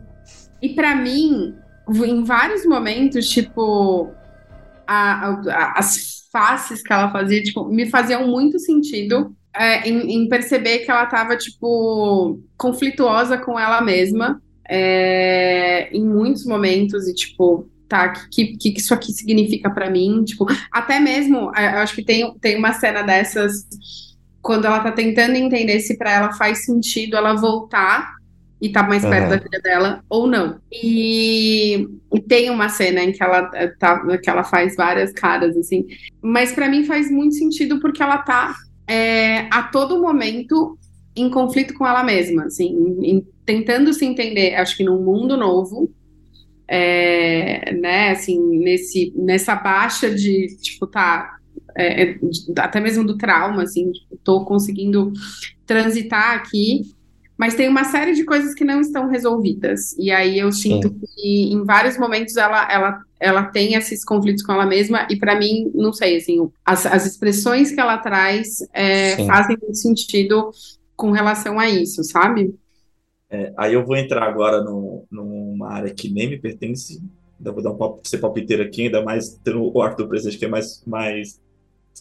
E pra mim, em vários momentos, tipo, a, a, as faces que ela fazia, tipo, me faziam muito sentido... É, em, em perceber que ela tava, tipo, conflituosa com ela mesma, é, em muitos momentos, e, tipo, tá, o que, que, que isso aqui significa pra mim? Tipo, até mesmo, eu acho que tem, tem uma cena dessas, quando ela tá tentando entender se pra ela faz sentido ela voltar e tá mais uhum. perto da filha dela, ou não. E, e tem uma cena em que ela, tá, que ela faz várias caras, assim, mas pra mim faz muito sentido porque ela tá... É, a todo momento em conflito com ela mesma, assim, em, em, tentando se entender, acho que num mundo novo, é, né, assim, nesse, nessa baixa de, tipo, tá, é, de, até mesmo do trauma, assim, tipo, tô conseguindo transitar aqui, mas tem uma série de coisas que não estão resolvidas, e aí eu sinto Sim. que em vários momentos ela... ela ela tem esses conflitos com ela mesma, e pra mim, não sei, assim, as, as expressões que ela traz é, fazem muito sentido com relação a isso, sabe? É, aí eu vou entrar agora no, numa área que nem me pertence, ainda vou dar um pop, ser palpiteiro aqui, ainda mais tendo o Arthur presente, que é mais, mais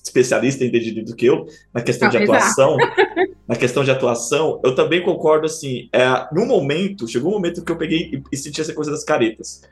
especialista em D V D do que eu, na questão ah, de atuação. Na questão de atuação, eu também concordo, assim, é, no momento, chegou um momento que eu peguei e, e senti essa coisa das caretas.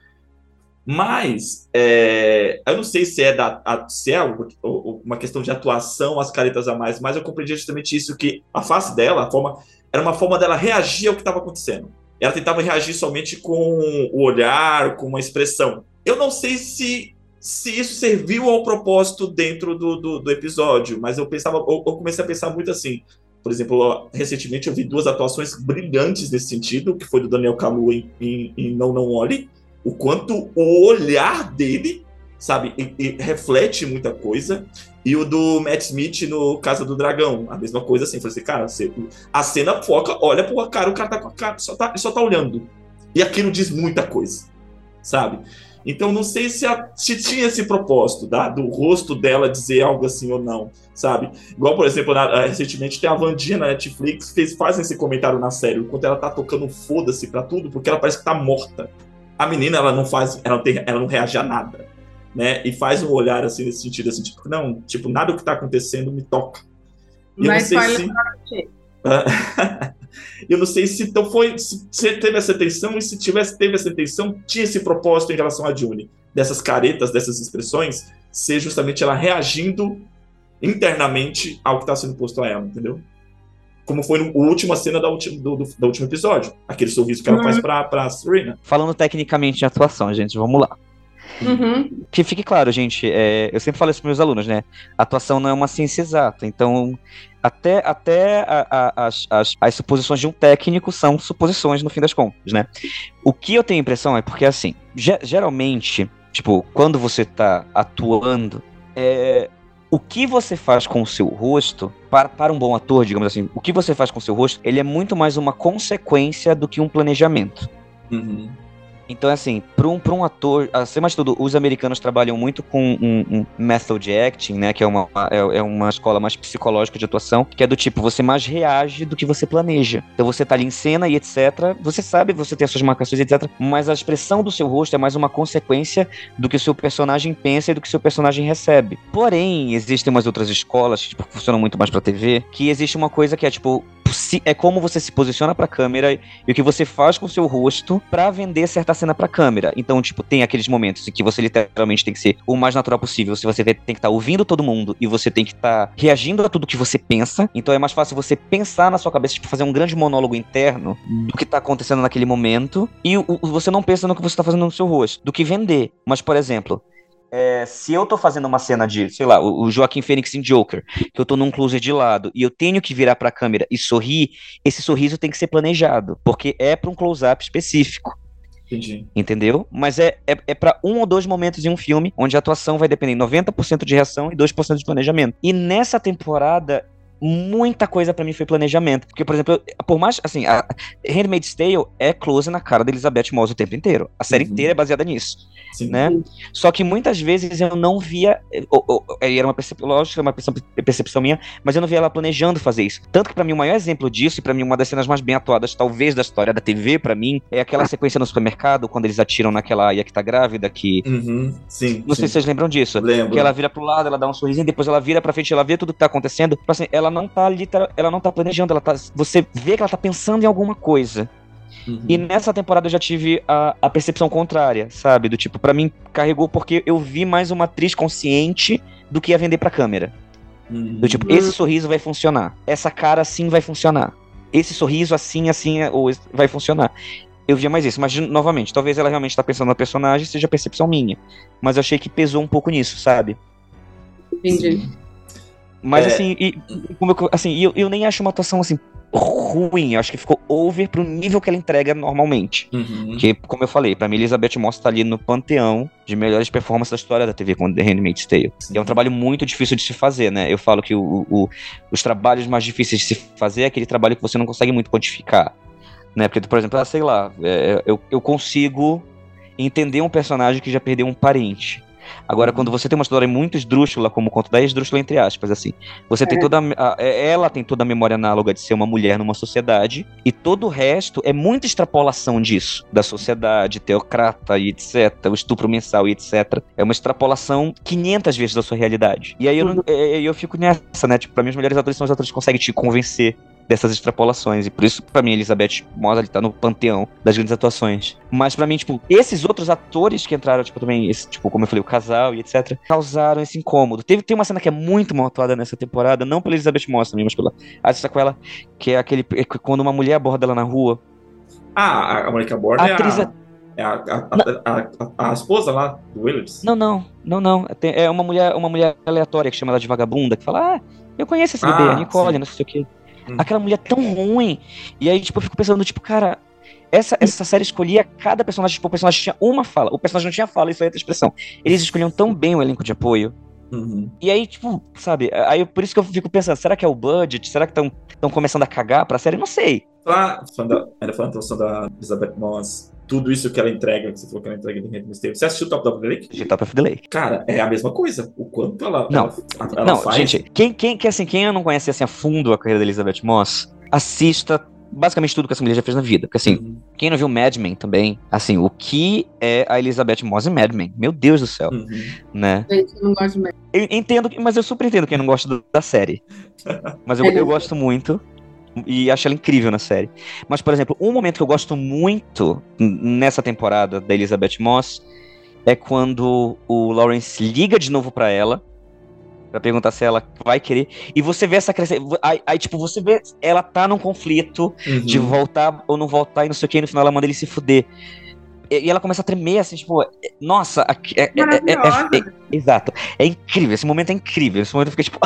Mas, é, eu não sei se é, da, a, se é uma questão de atuação, as caretas a mais, mas eu compreendi justamente isso, que a face dela, a forma, era uma forma dela reagir ao que estava acontecendo. Ela tentava reagir somente com o olhar, com uma expressão. Eu não sei se, se isso serviu ao propósito dentro do, do, do episódio, mas eu, pensava, eu, eu comecei a pensar muito assim. Por exemplo, recentemente eu vi duas atuações brilhantes nesse sentido, que foi do Daniel Kaluuya em, em, em Não Não Olhe, o quanto o olhar dele, sabe, e, e reflete muita coisa, e o do Matt Smith no Casa do Dragão, a mesma coisa, assim, foi assim, cara, você, a cena foca, olha pro cara, o cara tá com a cara, só tá, só tá olhando, e aquilo diz muita coisa, sabe? Então não sei se, a, se tinha esse propósito, tá? Do rosto dela dizer algo assim ou não, sabe? Igual, por exemplo, na, recentemente tem a Wandinha na Netflix, fez, fazem esse comentário na série, enquanto ela tá tocando foda-se pra tudo, porque ela parece que tá morta. A menina, ela não faz, ela não, tem, ela não reage a nada, né? E faz um olhar, assim, nesse sentido, assim, tipo, não, tipo, nada do que tá acontecendo me toca. E eu não sei se... eu não sei se, então, foi, se, se teve essa intenção, e se tivesse, teve essa intenção, tinha esse propósito em relação a June, dessas caretas, dessas expressões, ser justamente ela reagindo internamente ao que tá sendo posto a ela, entendeu? Como foi na última cena da última, do, do, do último episódio. Aquele sorriso que ela uhum. faz pra, pra Serena. Falando tecnicamente de atuação, gente, vamos lá. Uhum. Que fique claro, gente, é, eu sempre falo isso pros meus alunos, né? Atuação não é uma ciência exata, então... Até, até a, a, as, as, as suposições de um técnico são suposições, no fim das contas, né? O que eu tenho impressão é porque, assim, ge- geralmente, tipo, quando você tá atuando, é... O que você faz com o seu rosto, para, para um bom ator, digamos assim, o que você faz com o seu rosto, ele é muito mais uma consequência do que um planejamento. Uhum. Então, assim, para um, para um ator, acima de tudo, os americanos trabalham muito com um, um method acting, né, que é uma, é, é uma escola mais psicológica de atuação, que é do tipo, você mais reage do que você planeja. Então você tá ali em cena e etc, você sabe, você tem as suas marcações, etc, mas a expressão do seu rosto é mais uma consequência do que o seu personagem pensa e do que o seu personagem recebe. Porém, existem umas outras escolas que tipo, funcionam muito mais pra T V, que existe uma coisa que é tipo, é como você se posiciona pra câmera e o que você faz com o seu rosto pra vender certa cena pra câmera. Então, tipo, tem aqueles momentos em que você literalmente tem que ser o mais natural possível. Se você tem que estar tá ouvindo todo mundo e você tem que estar tá reagindo a tudo que você pensa. Então é mais fácil você pensar na sua cabeça, tipo, fazer um grande monólogo interno do que tá acontecendo naquele momento. E o, o, você não pensa no que você tá fazendo no seu rosto, do que vender. Mas, por exemplo... É, se eu tô fazendo uma cena de, sei lá, o Joaquin Phoenix em Joker, que eu tô num closet de lado e eu tenho que virar pra câmera e sorrir, esse sorriso tem que ser planejado, porque é pra um close-up específico. Entendi. Entendeu? Mas é, é, é pra um ou dois momentos em um filme, onde a atuação vai depender noventa por cento de reação e dois por cento de planejamento. E nessa temporada... muita coisa pra mim foi planejamento. Porque, por exemplo, eu, por mais, assim, a Handmaid's Tale é close na cara da Elizabeth Moss o tempo inteiro. A série uhum. inteira é baseada nisso, sim, né? Sim. Só que muitas vezes eu não via... Ou, ou, era uma percepção, lógico, uma percepção minha, mas eu não via ela planejando fazer isso. Tanto que pra mim o maior exemplo disso, e pra mim uma das cenas mais bem atuadas, talvez, da história da T V, pra mim, é aquela sequência no supermercado, quando eles atiram naquela aia que tá grávida, que... Uhum. Sim, não sim. sei se vocês lembram disso. Lembro. Que ela vira pro lado, ela dá um sorrisinho, depois ela vira pra frente, ela vê tudo que tá acontecendo. Tipo assim, ela Ela não tá literal, ela não tá planejando, ela tá, você vê que ela tá pensando em alguma coisa. Uhum. E nessa temporada eu já tive a, a percepção contrária, sabe? Do tipo, pra mim carregou porque eu vi mais uma atriz consciente do que ia vender pra câmera. Uhum. Do tipo, esse sorriso vai funcionar, essa cara assim vai funcionar, esse sorriso assim, assim, ou vai funcionar. Eu via mais isso, mas novamente, talvez ela realmente tá pensando na personagem, seja percepção minha. Mas eu achei que pesou um pouco nisso, sabe? Entendi. Mas é. assim, e, como eu, assim eu, eu nem acho uma atuação assim ruim, eu acho que ficou over pro nível que ela entrega normalmente. Uhum. Porque, como eu falei, pra mim Elizabeth Moss tá ali no panteão de melhores performances da história da T V com The Handmaid's Tale. Sim. E é um trabalho muito difícil de se fazer, né? Eu falo que o, o, os trabalhos mais difíceis de se fazer é aquele trabalho que você não consegue muito quantificar, né? Porque, por exemplo, ah, sei lá, é, eu, eu consigo entender um personagem que já perdeu um parente. Agora, quando você tem uma história muito esdrúxula, como o Conto da Aia, esdrúxula entre aspas, assim, você é. tem toda a, ela tem toda a memória análoga de ser uma mulher numa sociedade, e todo o resto é muita extrapolação disso, da sociedade teocrata e etc, o estupro mensal e etc, é uma extrapolação quinhentas vezes da sua realidade. E aí eu, uhum. eu, eu fico nessa, né, tipo, pra mim os melhores atores são os atores que conseguem te convencer dessas extrapolações, e por isso pra mim Elizabeth Moss ali tá no panteão das grandes atuações. Mas pra mim, tipo, esses outros atores que entraram, tipo, também, esse, tipo, como eu falei, o casal e etc, causaram esse incômodo. Teve, tem uma cena que é muito mal atuada nessa temporada, não pela Elizabeth Moss também, mas pela Alice Sacuela, que é aquele, é quando uma mulher aborda ela na rua. Ah, a mulher que aborda a é atriz a... É a, a, a, a, a esposa lá do Willis? Não, não, não, não. É uma mulher, uma mulher aleatória que chama ela de vagabunda, que fala, ah, eu conheço essa bebê, ah, a Nicole, sim. não sei o que. Aquela mulher tão ruim. E aí, tipo, eu fico pensando, tipo, cara, essa, essa série escolhia cada personagem. Tipo, o personagem tinha uma fala. O personagem não tinha fala, isso aí é outra expressão. Eles escolhiam tão bem o elenco de apoio. Uhum. E aí, tipo, sabe? Aí, por isso que eu fico pensando, será que é o budget? Será que estão começando a cagar pra série? Não sei. Ah, falando da, falando da atuação da Elizabeth Moss, tudo isso que ela entrega, que você falou que ela entrega de Handmaid's Tale. Você assistiu o Top of the Lake? De Top of the Lake. Cara, é a mesma coisa. O quanto ela, não. ela, ela não, faz... Não, gente, quem, quem, assim, quem não conhece assim, a fundo a carreira da Elizabeth Moss, assista basicamente tudo que essa mulher já fez na vida. Porque, assim, uhum. quem não viu Mad Men também, assim, o que é a Elizabeth Moss em Mad Men? Meu Deus do céu, uhum. né? Gente, eu não gosto de Mad Men. Eu entendo, mas eu super entendo quem não gosta do, da série. Mas eu, é eu gosto muito. E acho ela incrível na série. Mas, por exemplo, um momento que eu gosto muito nessa temporada da Elizabeth Moss é quando o Lawrence liga de novo pra ela pra perguntar se ela vai querer. E você vê essa crescente. Aí, aí, tipo, você vê ela tá num conflito uhum. de voltar ou não voltar e não sei o que. E no final ela manda ele se fuder. E ela começa a tremer, assim, tipo, nossa, é, é, é, é, é, exato, é incrível, esse momento é incrível, esse momento eu fiquei tipo...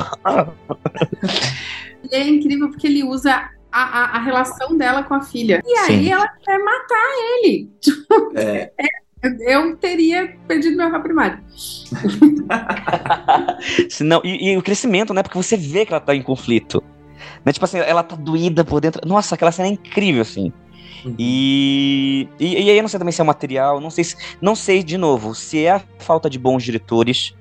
E é incrível porque ele usa a, a, a relação dela com a filha, e aí Sim. ela quer matar ele, é. Eu teria perdido meu rabo primário. Não, e, e o crescimento, né, porque você vê que ela tá em conflito, né, tipo assim, ela tá doída por dentro, nossa, aquela cena é incrível, assim. Uhum. E, e, e aí eu não sei também se é o material, não sei, se, não sei de novo, se é a falta de bons diretores,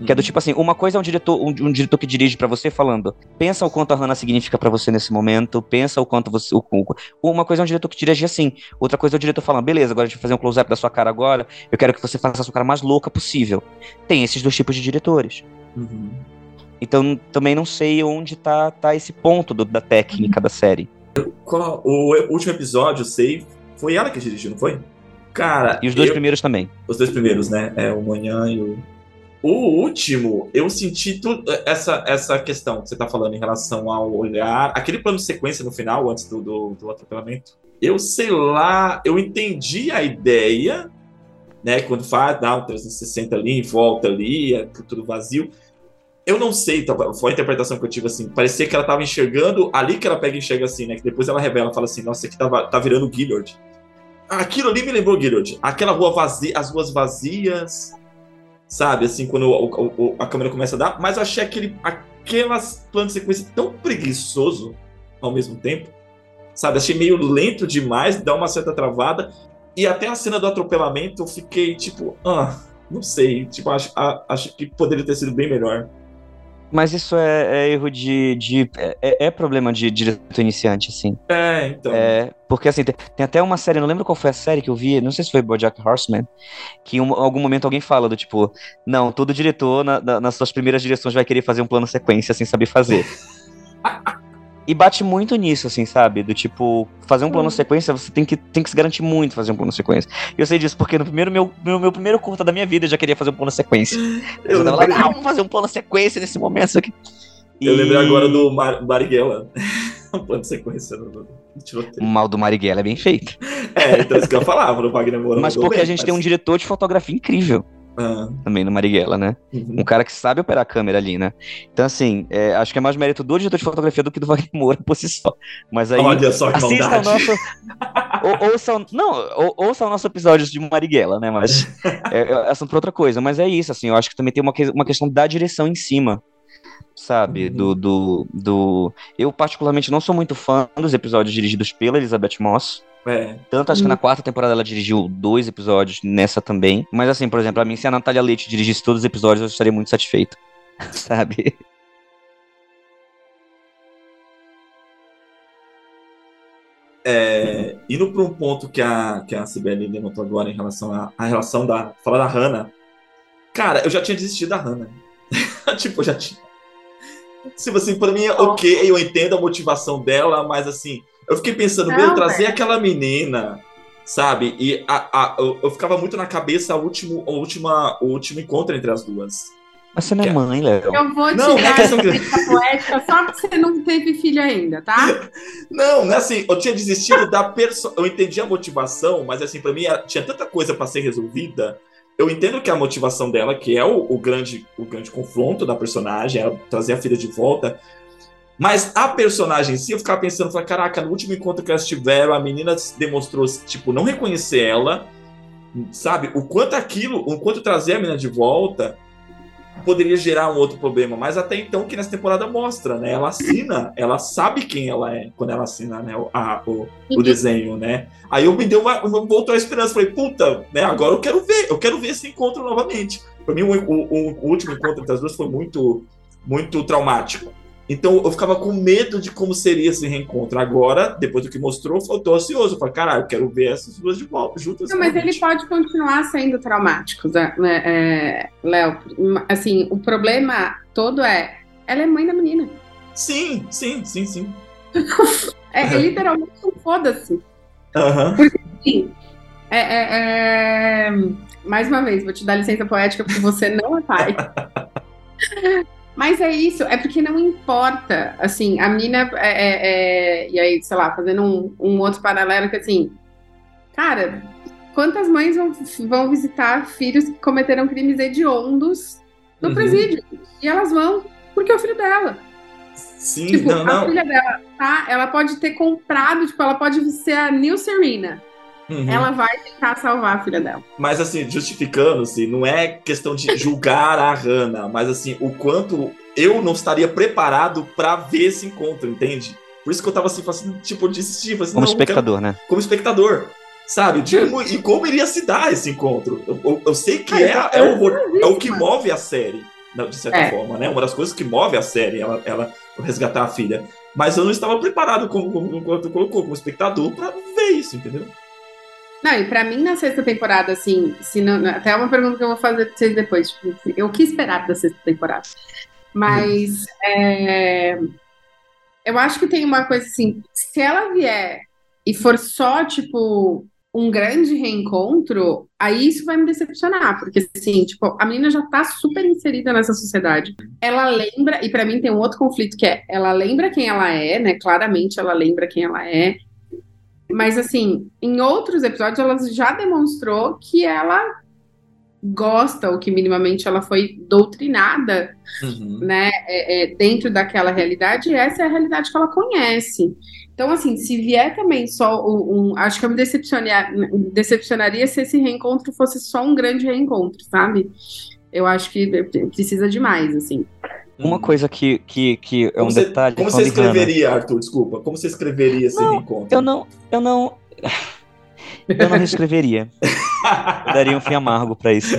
uhum. que é do tipo assim, uma coisa é um diretor, um, um diretor que dirige pra você falando, pensa o quanto a Hannah significa pra você nesse momento, pensa o quanto você... O, uma coisa é um diretor que dirige assim, outra coisa é o diretor falando, beleza, agora a gente vai fazer um close-up da sua cara agora, eu quero que você faça a sua cara mais louca possível. Tem esses dois tipos de diretores. Uhum. Então também não sei onde tá, tá esse ponto do, da técnica da série. O último episódio, sei, foi ela que dirigiu, não foi? Cara... E os dois eu... primeiros também. Os dois primeiros, né? É, o Manhã e o... O último, eu senti tu... essa, essa questão que você tá falando em relação ao olhar... Aquele plano de sequência no final, antes do, do, do atropelamento. Eu sei lá, eu entendi a ideia, né? Quando faz, dá um trezentos e sessenta ali, volta ali, é tudo vazio... Eu não sei, foi a interpretação que eu tive, assim, parecia que ela tava enxergando, ali que ela pega e enxerga assim, né, que depois ela revela, fala assim, nossa, aqui tava, tá virando Guilhord. Aquilo ali me lembrou Guilhord, aquela rua vazia, as ruas vazias, sabe, assim, quando o, o, o, a câmera começa a dar, mas eu achei aquele, aquelas plano de sequência tão preguiçoso ao mesmo tempo, sabe, achei meio lento demais, dá uma certa travada, e até a cena do atropelamento eu fiquei, tipo, ah, não sei, tipo, acho, acho que poderia ter sido bem melhor. Mas isso é, é erro de... de é, é problema de diretor iniciante, assim. É, então... É, porque, assim, tem, tem até uma série... Não lembro qual foi a série que eu vi. Não sei se foi BoJack Horseman. Que em um, algum momento alguém fala do tipo... Não, todo diretor, na, na, nas suas primeiras direções, vai querer fazer um plano sequência sem saber fazer. E bate muito nisso, assim, sabe? Do tipo... Fazer um plano sequência, você tem que, tem que se garantir muito fazer um plano sequência. E eu sei disso porque no primeiro, meu, meu, meu primeiro curta da minha vida eu já queria fazer um plano sequência. Eu, eu tava lá, não, vamos fazer um plano sequência nesse momento. Isso aqui. Eu e... lembrei agora do Mar- Marighella. Um plano sequência. O mal do Marighella é bem feito. É, então isso que eu falava no Wagner Moura. Mas porque bem, a gente mas... tem um diretor de fotografia incrível. Ah. Também no Marighella, né? Uhum. Um cara que sabe operar a câmera ali, né? Então, assim, é, acho que é mais mérito do diretor de fotografia do que do Wagner Moura por si só. Mas aí. Olha só que assista o nosso. ou, ouça o... Não, ou, ouça o nosso episódio de Marighella, né? Mas. É, é assunto pra outra coisa. Mas é isso, assim. Eu acho que também tem uma, que... uma questão da direção em cima. Sabe? Uhum. Do, do, do. Eu, particularmente, não sou muito fã dos episódios dirigidos pela Elizabeth Moss. É. Tanto acho que na quarta temporada ela dirigiu dois episódios, nessa também. Mas assim, por exemplo, pra mim, se a Natália Leite dirigisse todos os episódios, eu estaria muito satisfeito. Sabe? É, indo pra um ponto que a, que a Cibele levantou agora em relação à a, a relação da... Fala da Hannah. Cara, eu já tinha desistido da Hannah. Tipo, eu já tinha... Tipo assim, pra mim, ok, eu entendo a motivação dela, mas assim... Eu fiquei pensando, não, meu, trazer velho. Aquela menina, sabe? E a, a, eu, eu ficava muito na cabeça a último, a última, o último encontro entre as duas. Mas você não é mãe, Léo. Eu vou não, tirar essa crítica poética só porque você não teve filho ainda, tá? Não, assim, eu tinha desistido da pessoa. Eu entendi a motivação, mas assim, pra mim tinha tanta coisa pra ser resolvida. Eu entendo que a motivação dela, que é o, o, grande, o grande confronto da personagem, é trazer a filha de volta... Mas a personagem em si, eu ficava pensando, falava, caraca, no último encontro que elas tiveram, a menina demonstrou, tipo, não reconhecer ela, sabe? O quanto aquilo, o quanto trazer a menina de volta poderia gerar um outro problema. Mas até então, que nessa temporada mostra, né? Ela assina, ela sabe quem ela é quando ela assina, né? A, o, o desenho, né? Aí eu me deu uma, voltou a esperança, falei, puta, né? Agora eu quero ver, eu quero ver esse encontro novamente. Pra mim, o, o, o último encontro entre as duas foi muito, muito traumático. Então, eu ficava com medo de como seria esse reencontro. Agora, depois do que mostrou, eu tô ansioso. Eu falei, caralho, eu quero ver essas duas de volta, juntas. Não, mas ele pode continuar sendo traumático, né? é, Léo. Assim, o problema todo é... Ela é mãe da menina. Sim, sim, sim, sim. é, é literalmente um foda-se. Uhum. Porque, assim... É, é, é... Mais uma vez, vou te dar licença poética porque você não é pai. Mas é isso, é porque não importa, assim, a menina, é, é, é, e aí, sei lá, fazendo um, um outro paralelo que, assim, cara, quantas mães vão, vão visitar filhos que cometeram crimes hediondos no uhum. presídio? E elas vão porque é o filho dela. Sim, tipo, não, a não. filha dela, tá? Ela pode ter comprado, tipo, ela pode ser a New Serena. Uhum. Ela vai tentar salvar a filha dela. Mas assim, justificando-se, não é questão de julgar a Hannah, mas assim, o quanto eu não estaria preparado pra ver esse encontro, entende? Por isso que eu tava assim, assim tipo, de assistir. Assim, como não, espectador, quero... né? Como espectador. Sabe? Tipo, e como iria se dar esse encontro? Eu, eu, eu sei que é, é, o, é o que move a série, de certa é. forma, né? Uma das coisas que move a série, ela, ela resgatar a filha. Mas eu não estava preparado, como, como, como, colocou, como espectador, pra ver isso, entendeu? Não, e pra mim, na sexta temporada, assim, se não, até é uma pergunta que eu vou fazer pra vocês depois. Tipo, eu que esperar da sexta temporada. Mas é, eu acho que tem uma coisa assim, se ela vier e for só, tipo, um grande reencontro, aí isso vai me decepcionar, porque, assim, tipo, a menina já tá super inserida nessa sociedade. Ela lembra, e pra mim tem um outro conflito que é, ela lembra quem ela é, né, claramente ela lembra quem ela é, mas, assim, em outros episódios ela já demonstrou que ela gosta, ou que minimamente ela foi doutrinada, uhum. né, é, é, dentro daquela realidade, e essa é a realidade que ela conhece. Então, assim, se vier também só um... um acho que eu me decepcionaria, decepcionaria se esse reencontro fosse só um grande reencontro, sabe? Eu acho que precisa de mais, assim. Uma coisa que, que, que é um você, detalhe... Como você escreveria, Hannah. Arthur? Desculpa. Como você escreveria esse não, reencontro? Eu não... Eu não, eu não reescreveria. Eu daria um fim amargo pra isso.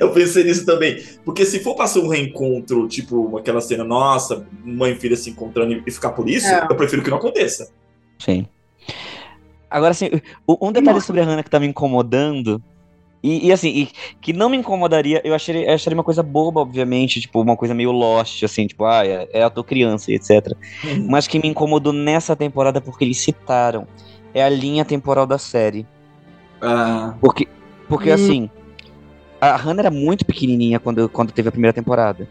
Eu pensei nisso também. Porque se for passar um reencontro, tipo, aquela cena, nossa, mãe e filha se encontrando e ficar por isso, é. eu prefiro que não aconteça. Sim. Agora, assim, um detalhe sobre a Hannah que tá me incomodando, e, e assim, e, que não me incomodaria, eu acharia, eu acharia uma coisa boba, obviamente, tipo, uma coisa meio lost, assim, tipo, ah, é, é a tua criança e etcétera. Hum. Mas que me incomodou nessa temporada porque eles citaram. É a linha temporal da série. Ah. Porque, porque hum. assim... A Hannah era muito pequenininha quando, quando teve a primeira temporada.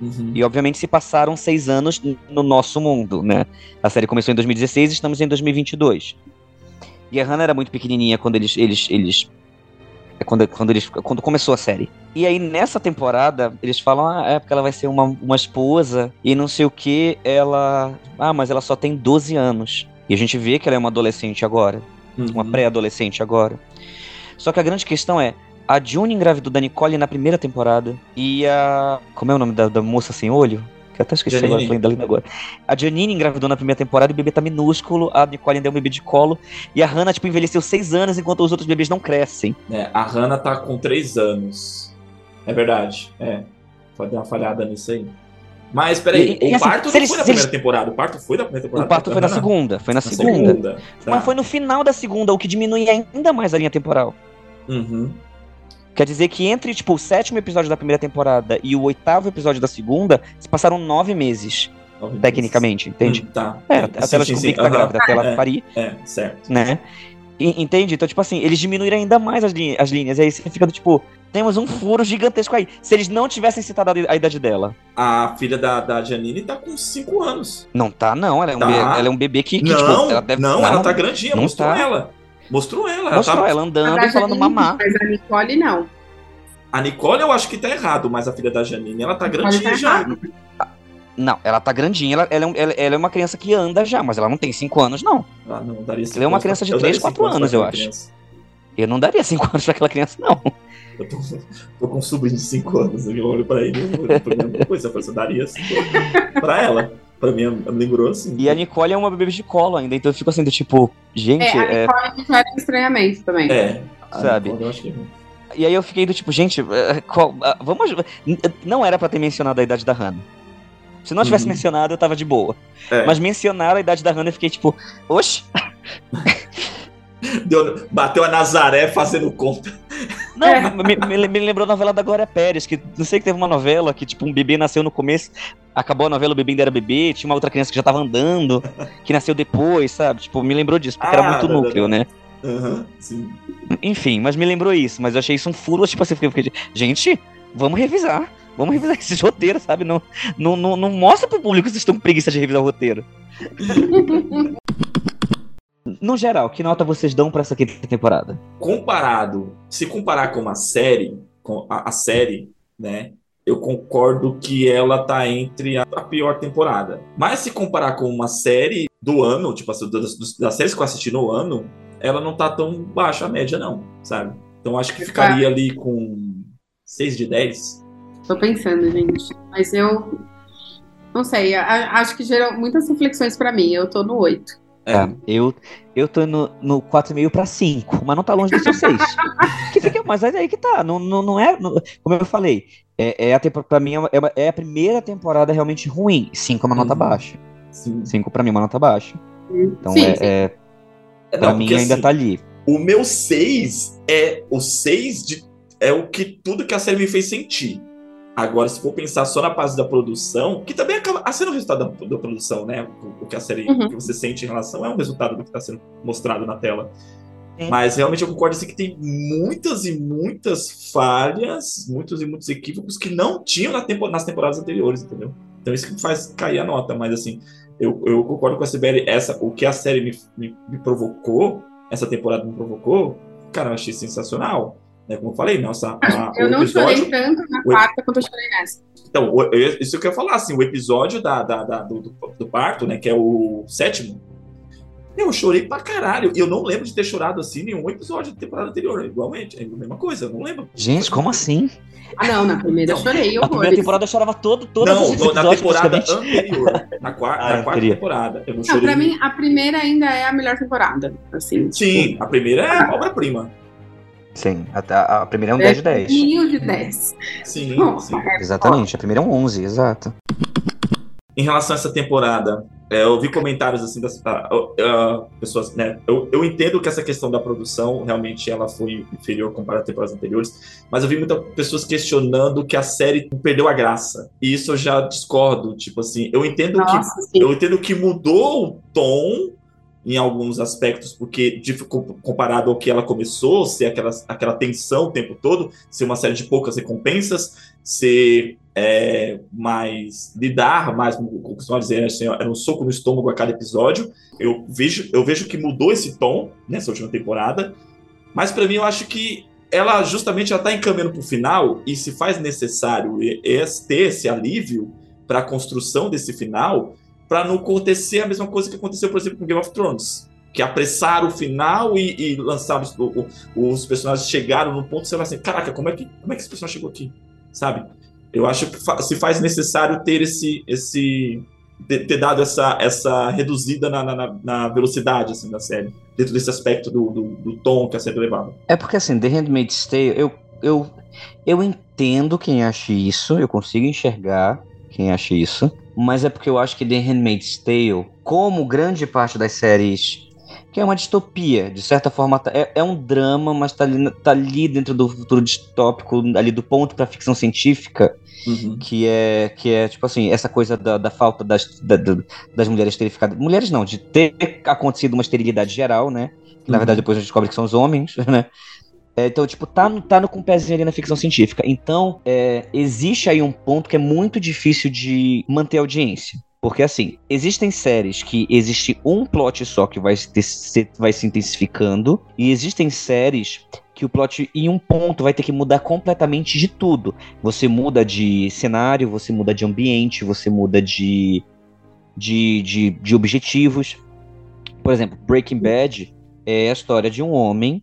Uhum. E, obviamente, se passaram seis anos no nosso mundo, né? A série começou em dois mil e dezesseis e estamos em dois mil e vinte e dois. E a Hannah era muito pequenininha quando eles... eles, eles quando, quando, eles, quando começou a série. E aí, nessa temporada, eles falam... Ah, é porque ela vai ser uma, uma esposa e não sei o que. Ela... Ah, mas ela só tem doze anos. E a gente vê que ela é uma adolescente agora. Uhum. Uma pré-adolescente agora. Só que a grande questão é... A June engravidou da Nicole na primeira temporada. E a... Como é o nome da, da moça sem olho? Que eu até esqueci agora, falando da linda agora. A Janine engravidou na primeira temporada e o bebê tá minúsculo. A Nicole ainda é um bebê de colo. E a Hannah, tipo, envelheceu seis anos enquanto os outros bebês não crescem. É, a Hannah tá com três anos. É verdade, é. Pode dar uma falhada nisso aí. Mas, peraí, e, e, o assim, parto não foi eles, da primeira eles... temporada. O parto foi da primeira temporada. O parto foi na segunda. Foi na, na segunda. segunda. Tá. Mas foi no final da segunda, o que diminui ainda mais a linha temporal. Uhum. Quer dizer que entre, tipo, o sétimo episódio da primeira temporada e o oitavo episódio da segunda, se passaram nove meses, nove tecnicamente, meses. Entende? Hum, tá. É, até sim, ela descobrir sim, que tá uhum. grávida, até ela é, parir. É, certo. Né? E, entende? Então, tipo assim, eles diminuíram ainda mais as, linha, as linhas, e aí você fica, tipo, temos um furo gigantesco aí. Se eles não tivessem citado a idade dela. A filha da, da Janine tá com cinco anos. Não tá, não. Ela é um, tá. be- ela é um bebê que, que não, tipo, ela deve... Não, não, ela tá grandinha, não mostrou tá. ela. Mostrou ela. Mostrou ela, tava... ela andando e falando mamá. Mas a Nicole não. A Nicole eu acho que tá errado, mas a filha da Janine, ela tá grandinha tá já. Não, ela tá grandinha, ela, ela, ela, ela é uma criança que anda já, mas ela não tem cinco anos, não. Ah, não, daria cinco ela é uma criança pra... de três, quatro anos, eu acho. Criança. Eu não daria cinco anos pra aquela criança, não. Eu tô, tô com um sobrinho de cinco anos, eu olho pra ele, eu olho pra mesma coisa, eu daria cinco anos pra ela. Pra mim, me lembrou assim. E a Nicole é uma bebê de colo ainda, então eu fico assim, do tipo, gente... É, a Nicole é... é estranhamento também. É, sabe? Eu acho que... E aí eu fiquei do tipo, gente, qual... vamos... Não era pra ter mencionado a idade da Hannah. Se não tivesse uhum. mencionado, eu tava de boa. É. Mas mencionaram a idade da Hannah, eu fiquei tipo, oxe! Deu... Bateu a Nazaré fazendo conta. Não, é. me, me, me lembrou a novela da Glória Pérez, que não sei que teve uma novela que, tipo, um bebê nasceu no começo, acabou a novela, o bebê ainda era bebê, tinha uma outra criança que já tava andando, que nasceu depois, sabe? Tipo, me lembrou disso, porque ah, era muito não, núcleo, não. né? Uhum, sim. Enfim, mas me lembrou isso, mas eu achei isso um furo, tipo assim, porque eu fiquei, gente, vamos revisar, vamos revisar esses roteiros, sabe? Não, não, não, não mostra pro público que vocês estão com preguiça de revisar o roteiro. No geral, que nota vocês dão pra essa quinta temporada? Comparado, se comparar com uma série, com a, a série, né, eu concordo que ela tá entre a, a pior temporada. Mas se comparar com uma série do ano, tipo, das, das, das séries que eu assisti no ano, ela não tá tão baixa a média, não, sabe? Então acho que ficaria ali com seis de dez. Tô pensando, gente, mas eu... Não sei, acho que gerou muitas reflexões pra mim. Eu tô no oito. É, eu, eu tô no, no quatro vírgula cinco pra cinco, mas não tá longe do seu seis. Que fica, mas aí que tá. Não, não, não é. Não, como eu falei, é, é a, pra mim é, uma, é a primeira temporada realmente ruim. cinco é uma nota uhum. baixa. cinco pra mim é uma nota baixa. Então sim, é, sim. é. Pra não, mim ainda assim, tá ali. O meu seis é o seis de, é o que tudo que a série me fez sentir. Agora, se for pensar só na parte da produção, que também acaba a ser o resultado da, da produção, né? O, o que a série uhum. que você sente em relação é um resultado do que está sendo mostrado na tela. É. Mas realmente eu concordo assim, que tem muitas e muitas falhas, muitos e muitos equívocos que não tinham na tempo, nas temporadas anteriores, entendeu? Então isso que faz cair a nota, mas assim, eu, eu concordo com a Cibele, essa, o que a série me, me, me provocou, essa temporada me provocou, cara, eu achei sensacional. Como eu falei, nossa, a, eu não episódio, chorei tanto na quarta o, quanto eu chorei nessa. Então, eu, isso que eu ia falar, assim, o episódio da, da, da, do, do parto, né, que é o sétimo, eu chorei pra caralho. E eu não lembro de ter chorado assim nenhum episódio da temporada anterior, igualmente. É a mesma coisa, eu não lembro. Gente, como assim? Ah, não, na primeira não, eu chorei. Eu na primeira temporada eu chorava todo, todo. Não, no, na temporada anterior. Na, quarta, ah, na quarta temporada. Eu não, não pra mim, a primeira ainda é a melhor temporada. Assim, sim, tipo... a primeira é a obra-prima. Sim, a, a primeira é um dez de dez. Mil de dez. Sim, sim. Exatamente, a primeira é um onze, exato. Em relação a essa temporada, é, eu vi comentários assim das a, a, pessoas, né? Eu, eu entendo que essa questão da produção realmente ela foi inferior comparada a temporadas anteriores, mas eu vi muitas pessoas questionando que a série perdeu a graça. E isso eu já discordo, tipo assim, eu entendo Nossa, que sim. eu entendo que mudou o tom em alguns aspectos, porque de, comparado ao que ela começou, ser aquela, aquela tensão o tempo todo, ser uma série de poucas recompensas, ser é, mais... lidar mais, como costumava dizer, assim, era um soco no estômago a cada episódio. Eu vejo, eu vejo que mudou esse tom nessa última temporada, mas para mim eu acho que ela justamente já está encaminhando para o final e se faz necessário ter esse alívio para a construção desse final, para não acontecer a mesma coisa que aconteceu, por exemplo, com Game of Thrones, que apressaram o final e, e lançaram os, os personagens chegaram no ponto, sei lá, assim, caraca, como é que, como é que esse personagem chegou aqui, sabe? Eu acho que fa- se faz necessário ter esse, esse ter dado essa, essa reduzida na, na, na velocidade assim, da série, dentro desse aspecto do, do, do tom que a série levava. É porque assim, The Handmaid's Tale, eu, eu, eu entendo quem acha isso, eu consigo enxergar quem acha isso. Mas é porque eu acho que The Handmaid's Tale, como grande parte das séries, que é uma distopia, de certa forma, é, é um drama, mas tá ali, tá ali dentro do futuro distópico, ali do ponto pra ficção científica, uhum. que, é, que é, tipo assim, essa coisa da, da falta das, da, da, das mulheres terem ficado... Mulheres não, de ter acontecido uma esterilidade geral, né? Que, na uhum. verdade, depois a gente descobre que são os homens, né? Então, tipo, tá, tá no, com o pezinho ali na ficção científica. Então, é, existe aí um ponto que é muito difícil de manter audiência. Porque, assim, existem séries que existe um plot só que vai, ter, se, vai se intensificando. E existem séries que o plot, em um ponto, vai ter que mudar completamente de tudo. Você muda de cenário, você muda de ambiente, você muda de, de, de, de objetivos. Por exemplo, Breaking Bad é a história de um homem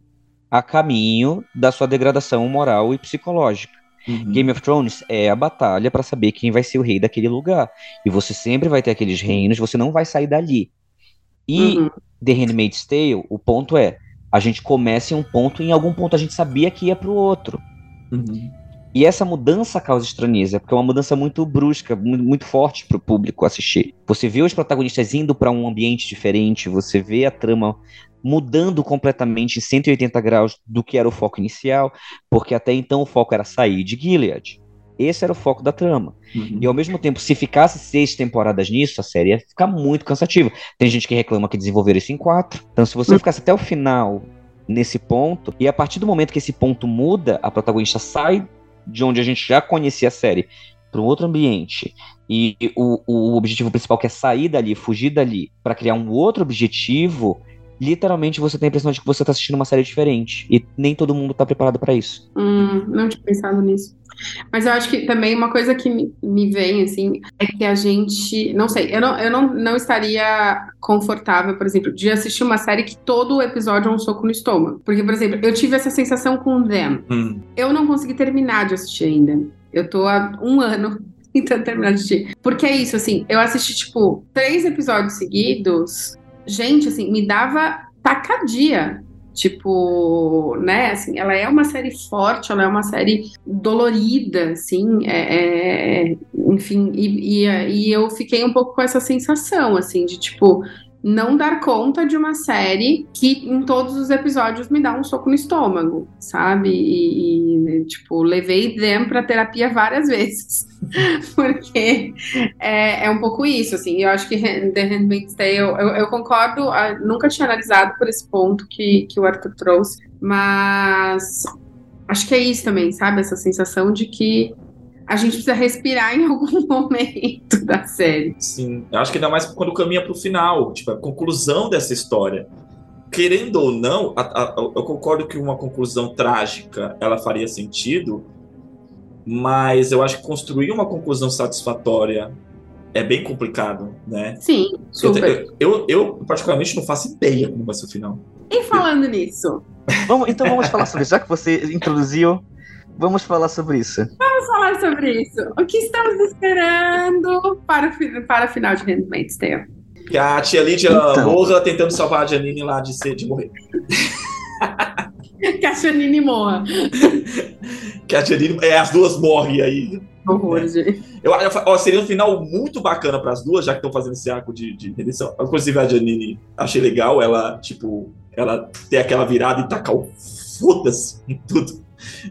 a caminho da sua degradação moral e psicológica. Uhum. Game of Thrones é a batalha para saber quem vai ser o rei daquele lugar. E você sempre vai ter aqueles reinos, você não vai sair dali. E uhum. The Handmaid's Tale, o ponto é, a gente começa em um ponto e em algum ponto a gente sabia que ia pro outro. Uhum. E essa mudança causa estranheza, porque é uma mudança muito brusca, muito forte pro público assistir. Você vê os protagonistas indo para um ambiente diferente, você vê a trama mudando completamente em cento e oitenta graus do que era o foco inicial, porque até então o foco era sair de Gilead. Esse era o foco da trama. Uhum. E ao mesmo tempo, se ficasse seis temporadas nisso, a série ia ficar muito cansativa. Tem gente que reclama que desenvolveram isso em quatro. Então se você uhum. ficasse até o final nesse ponto, e a partir do momento que esse ponto muda, a protagonista sai de onde a gente já conhecia a série para um outro ambiente, e o, o objetivo principal que é sair dali, fugir dali, para criar um outro objetivo... Literalmente você tem a impressão de que você tá assistindo uma série diferente. E nem todo mundo tá preparado pra isso. Hum, não tinha pensado nisso. Mas eu acho que também uma coisa que me, me vem, assim, é que a gente... Não sei, eu, não, eu não, não estaria confortável, por exemplo, de assistir uma série que todo episódio é um soco no estômago. Porque, por exemplo, eu tive essa sensação com Them. Hum. Eu não consegui terminar de assistir ainda. Eu tô há um ano... tentando terminar de assistir. Porque é isso, assim, eu assisti, tipo, três episódios seguidos. Gente, assim, me dava tacadia. Tipo, né, assim, ela é uma série forte, ela é uma série dolorida, assim, é, é, enfim, e, e, e eu fiquei um pouco com essa sensação, assim, de, tipo, não dar conta de uma série que em todos os episódios me dá um soco no estômago, sabe? E, e tipo, levei Them pra terapia várias vezes, porque é, é um pouco isso, assim. Eu acho que The Handmaid's Tale, eu, eu concordo, eu nunca tinha analisado por esse ponto que, que o Arthur trouxe, mas acho que é isso também, sabe? Essa sensação de que a gente precisa respirar em algum momento da série. Sim, eu acho que ainda mais quando caminha pro final, tipo, a conclusão dessa história. Querendo ou não, a, a, eu concordo que uma conclusão trágica, ela faria sentido, mas eu acho que construir uma conclusão satisfatória é bem complicado, né? Sim, super. Eu, eu, eu particularmente, não faço ideia como vai ser o final. E falando eu... nisso? Vamos, então vamos falar sobre isso, já que você introduziu. Vamos falar sobre isso. Vamos falar sobre isso. O que estamos esperando para o, para o final de Handmaid's Tale? Que a tia Lídia então. Morra tentando salvar a Janine lá de ser, de morrer. Que a Janine morra. Que a Janine... É, as duas morrem aí. Horror, é. Gente. Eu, eu, ó, seria um final muito bacana para as duas, já que estão fazendo esse arco de, de redenção. Inclusive, a Janine, achei legal ela, tipo... Ela ter aquela virada e tacar o foda-se em tudo.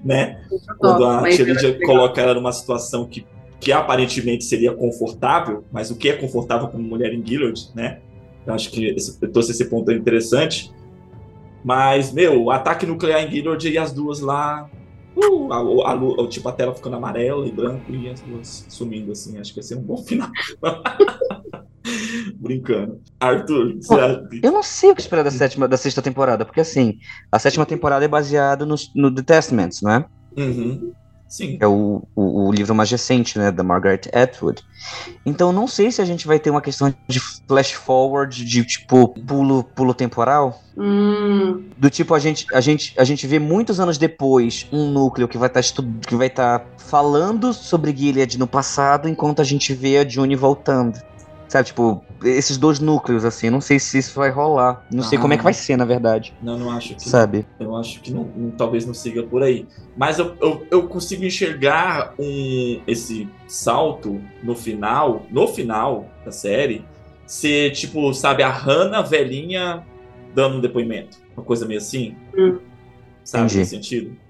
Né? Quando a tia Lídia coloca ela numa situação que, que aparentemente seria confortável, mas o que é confortável como mulher em Gilead, né? Eu acho que esse, eu trouxe esse ponto interessante. Mas, meu, ataque nuclear em Gilead e as duas lá, uh, a, a, a, tipo, a tela ficando amarela e branco e as duas sumindo, assim. Acho que vai ser um bom final. Brincando. Arthur, você acha? Eu não sei o que esperar da sétima, da sexta temporada, porque assim, a sétima temporada é baseada no, no The Testaments, não é? Uhum. Sim. É o, o, o livro mais recente, né, da Margaret Atwood. Então não sei se a gente vai ter uma questão de flash forward, de tipo pulo, pulo temporal. Hum. Do tipo, a gente, a, gente, a gente vê muitos anos depois um núcleo que vai tá estar tá falando sobre Gilead no passado, enquanto a gente vê a June voltando. Sabe, tipo, esses dois núcleos, assim, não sei se isso vai rolar. Não ah, sei como é que vai ser, na verdade. Não, não acho que... Sabe? Eu acho que não, não, talvez não siga por aí. Mas eu, eu, eu consigo enxergar um, esse salto no final, no final da série, ser, tipo, sabe, a Hannah velhinha dando um depoimento. Uma coisa meio assim. Hum. Sabe, entendi. Nesse sentido.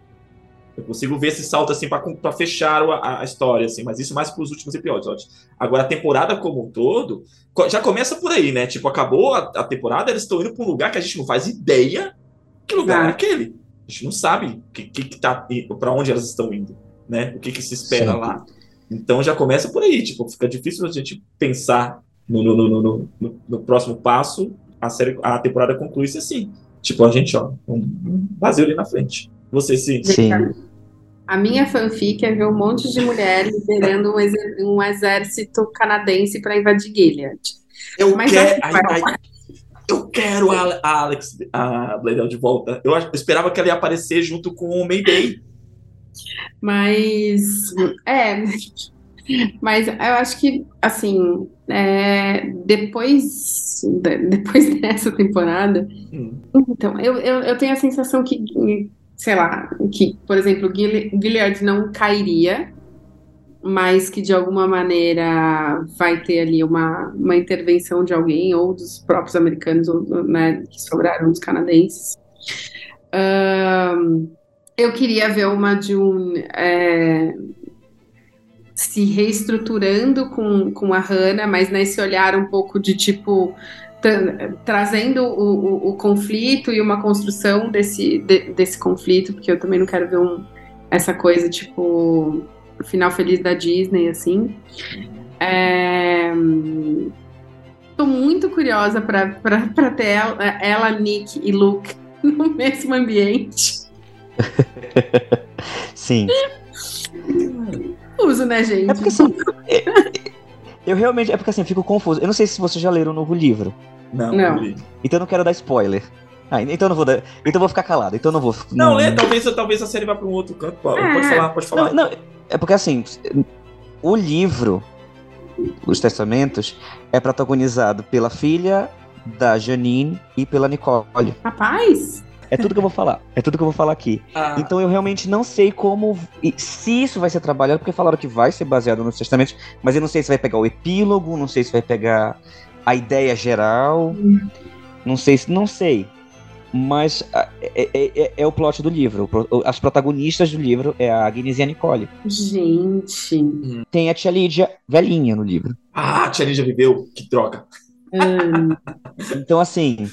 Eu consigo ver esse salto, assim, pra, pra fechar a, a história, assim, mas isso mais pros últimos episódios. Agora, a temporada como um todo, já começa por aí, né? Tipo, acabou a, a temporada, eles estão indo pra um lugar que a gente não faz ideia que lugar é aquele. A gente não sabe que, que, que tá, pra onde elas estão indo, né? O que, que se espera sim. Lá. Então, já começa por aí, tipo, fica difícil a gente pensar no, no, no, no, no, no próximo passo, a, série, a temporada conclui-se assim. Tipo, a gente, ó, um vazio ali na frente. Você sim. Sim. A minha fanfic é ver um monte de mulher liderando um, exer- um exército canadense para invadir Gilead. Eu, mas quero, ai, ai, eu quero a, a Alex a Bledel de volta. Eu, eu esperava que ela ia aparecer junto com o Mayday. Mas é, mas eu acho que assim é, depois depois dessa temporada, hum. Então eu, eu, eu tenho a sensação que sei lá, que, por exemplo, Gilead não cairia, mas que de alguma maneira vai ter ali uma, uma intervenção de alguém, ou dos próprios americanos, ou, né, que sobraram dos canadenses. Um, eu queria ver uma June é, se reestruturando com, com a Hannah, mas nesse olhar um pouco de tipo... trazendo o, o, o conflito e uma construção desse, de, desse conflito, porque eu também não quero ver um, essa coisa, tipo, final feliz da Disney, assim. É, tô muito curiosa pra, pra, pra ter ela, ela, Nick e Luke no mesmo ambiente. Sim. Uso, né, gente? É porque são... Eu realmente... É porque assim, eu fico confuso. Eu não sei se vocês já leram o novo livro. Não. não. Então eu não quero dar spoiler. Ah, então eu não vou dar... Então eu vou ficar calado. Então eu não vou... Não, não lê. Talvez, talvez a série vá para um outro canto. Pode falar, pode falar. Não, não, é porque assim... o livro, Os Testamentos, é protagonizado pela filha da Janine e pela Nicole. Rapaz! É tudo que eu vou falar. É tudo que eu vou falar aqui. Ah. Então eu realmente não sei como... se isso vai ser trabalhado, porque falaram que vai ser baseado nos Testamentos, mas eu não sei se vai pegar o epílogo, não sei se vai pegar a ideia geral. Hum. Não sei se... Não sei. Mas é, é, é o plot do livro. As protagonistas do livro é a Agnes e a Nicole. Gente. Tem a tia Lídia velhinha no livro. Ah, a tia Lídia viveu. Que droga. Hum. Então, assim...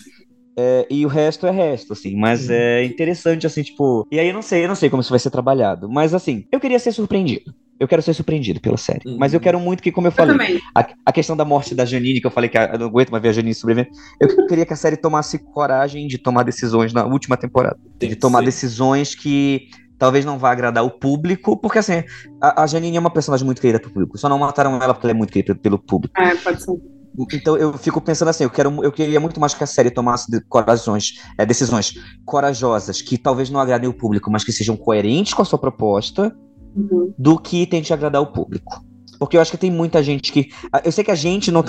É, e o resto é resto, assim, mas hum. é interessante, assim, tipo... E aí eu não sei, eu não sei como isso vai ser trabalhado, mas assim, eu queria ser surpreendido. Eu quero ser surpreendido pela série. Hum. Mas eu quero muito que, como eu falei, eu a, a questão da morte da Janine, que eu falei que eu não aguento mais ver a Janine sobrevivendo, eu queria que a série tomasse coragem de tomar decisões na última temporada. Tem de tomar ser. decisões que... talvez não vá agradar o público, porque assim, a, a Janine é uma personagem muito querida pelo público, só não mataram ela porque ela é muito querida pelo público. Ah, pode ser. Então eu fico pensando assim, eu, quero, eu queria muito mais que a série tomasse de, corações, é, decisões corajosas, que talvez não agradem o público, mas que sejam coerentes com a sua proposta, uhum. do que tente agradar o público. Porque eu acho que tem muita gente que... Eu sei que a gente não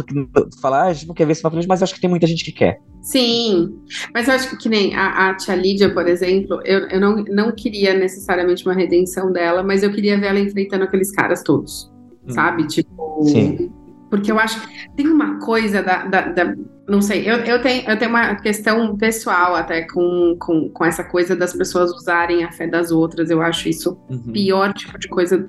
fala, ah, a gente não quer ver cinema, mas eu acho que tem muita gente que quer. Sim, mas eu acho que, que nem a, a tia Lídia, por exemplo, eu, eu não, não queria necessariamente uma redenção dela, mas eu queria ver ela enfrentando aqueles caras todos, hum. sabe? Tipo... Sim. Porque eu acho que tem uma coisa da... da, da não sei, eu, eu, tenho, eu tenho uma questão pessoal até com, com, com essa coisa das pessoas usarem a fé das outras. Eu acho isso o uhum. pior tipo de coisa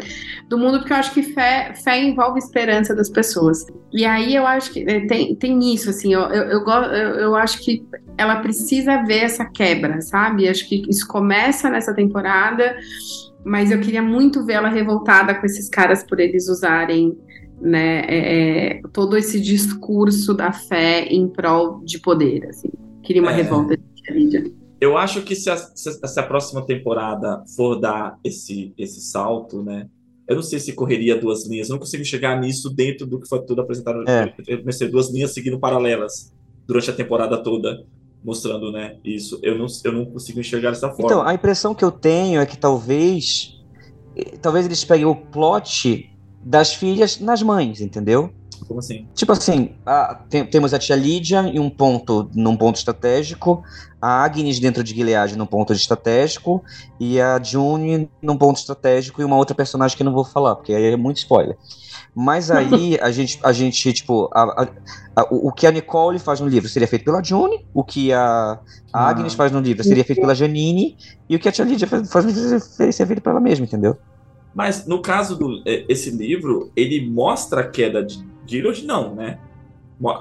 do mundo, porque eu acho que fé, fé envolve esperança das pessoas. E aí eu acho que tem, tem isso, assim, eu, eu, eu, eu acho que ela precisa ver essa quebra, sabe? Acho que isso começa nessa temporada, mas eu queria muito ver ela revoltada com esses caras por eles usarem... né, é, todo esse discurso da fé em prol de poder, assim. Queria uma é. revolta de Lídia. Eu acho que se a, se a próxima temporada for dar esse, esse salto, né, eu não sei se correria duas linhas, eu não consigo chegar nisso dentro do que foi tudo apresentado. É. Eu comecei duas linhas seguindo paralelas durante a temporada toda, mostrando, né, isso. Eu não, eu não consigo enxergar dessa forma. Então, a impressão que eu tenho é que talvez talvez eles peguem o plot das filhas nas mães, entendeu? Como assim? Tipo assim, a, tem, temos a tia Lídia em um ponto, num ponto estratégico, a Agnes dentro de Gilead num ponto estratégico, e a June num ponto estratégico, e uma outra personagem que eu não vou falar, porque aí é muito spoiler. Mas aí a gente, a gente tipo, a, a, a, o que a Nicole faz no livro seria feito pela June, o que a, a Agnes ah. faz no livro seria feito pela Janine, e o que a tia Lídia faz, faz no livro seria feito pela ela mesma, entendeu? Mas, no caso desse livro, ele mostra a queda de Gilead? Não, né?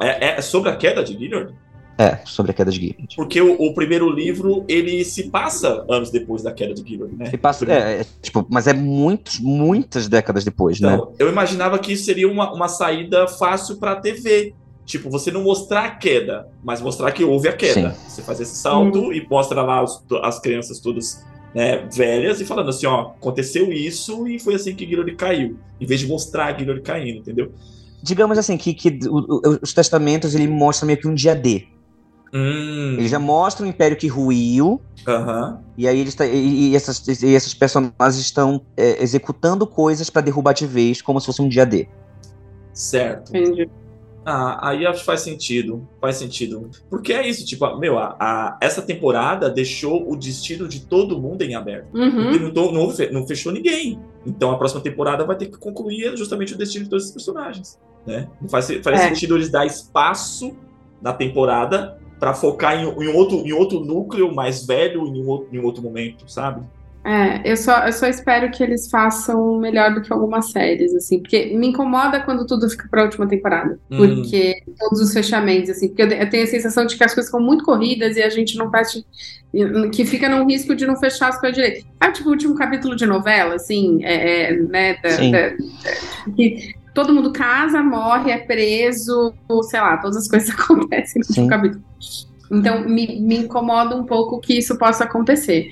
É, é sobre a queda de Gilead? É, sobre a queda de Gilead. Porque o, o primeiro livro, ele se passa anos depois da queda de Gilead, né? Se passa, é, é, tipo, mas é muitos, muitas décadas depois, então, né? Eu imaginava que isso seria uma, uma saída fácil pra T V. Tipo, você não mostrar a queda, mas mostrar que houve a queda. Sim. Você faz esse salto hum. e mostra lá as, as crianças todas... né, velhas e falando assim, ó, aconteceu isso e foi assim que Gilead caiu, em vez de mostrar Gilead caindo, entendeu? Digamos assim, que, que o, o, os testamentos, ele mostra meio que um dia D. Hum. Ele já mostra o império que ruiu, uh-huh. e aí eles tá, e, e, essas, e essas personagens estão é, executando coisas pra derrubar de vez, como se fosse um dia D. Certo. Entendi. Ah, aí acho que faz sentido, faz sentido. Porque é isso, tipo, meu, a, a, essa temporada deixou o destino de todo mundo em aberto. Uhum. Não, tô, não, não fechou ninguém. Então a próxima temporada vai ter que concluir justamente o destino de todos esses personagens, né? Não faz, faz é. sentido eles dar espaço na temporada pra focar em, em, outro, em outro núcleo mais velho em um, em outro momento, sabe? É, eu só, eu só espero que eles façam melhor do que algumas séries, assim, porque me incomoda quando tudo fica pra última temporada, hum. porque todos os fechamentos, assim, porque eu tenho a sensação de que as coisas ficam muito corridas e a gente não fecha, que fica num risco de não fechar as coisas direito. Ah, tipo, o último capítulo de novela, assim, é, é, né, da, da, da, que todo mundo casa, morre, é preso, sei lá, todas as coisas acontecem no último capítulo. Então, me, me incomoda um pouco que isso possa acontecer.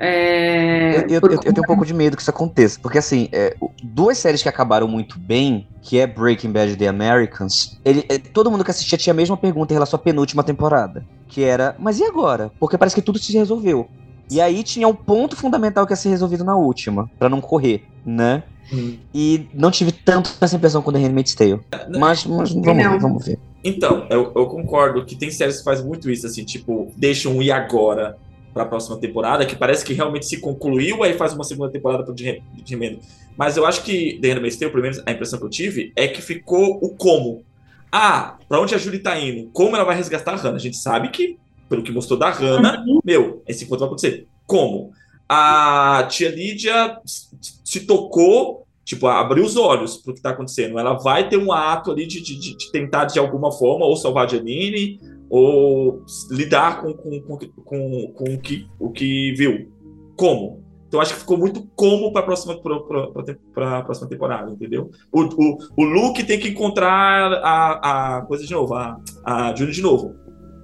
É... Eu, eu, eu, eu tenho um pouco de medo que isso aconteça, porque assim, é, duas séries que acabaram muito bem, que é Breaking Bad e The Americans, ele, é, todo mundo que assistia tinha a mesma pergunta em relação à penúltima temporada, que era, mas e agora? Porque parece que tudo se resolveu. E aí tinha um ponto fundamental que ia ser resolvido na última, pra não correr, né? Hum. E não tive tanto essa impressão com The Handmaid's Tale. Mas, mas vamos, ver, vamos ver. Então, eu, eu concordo que tem séries que fazem muito isso, assim, tipo, deixam um e agora pra próxima temporada, que parece que realmente se concluiu, aí faz uma segunda temporada pra de remendo. Mas eu acho que The Handmaid's Tale, pelo menos a impressão que eu tive, é que ficou o como. Ah, pra onde a Julie tá indo? Como ela vai resgatar a Hannah? A gente sabe que, pelo que mostrou da Hannah, uhum. meu, esse encontro vai acontecer. Como? A tia Lídia se tocou, tipo, abriu os olhos pro que tá acontecendo. Ela vai ter um ato ali de, de, de tentar, de alguma forma, ou salvar a Janine, ou lidar com, com, com, com, com o, que, o que viu. Como? Então acho que ficou muito como para a próxima, próxima temporada, entendeu? O, o, o Luke tem que encontrar a, a coisa de novo, a, a Julie de novo.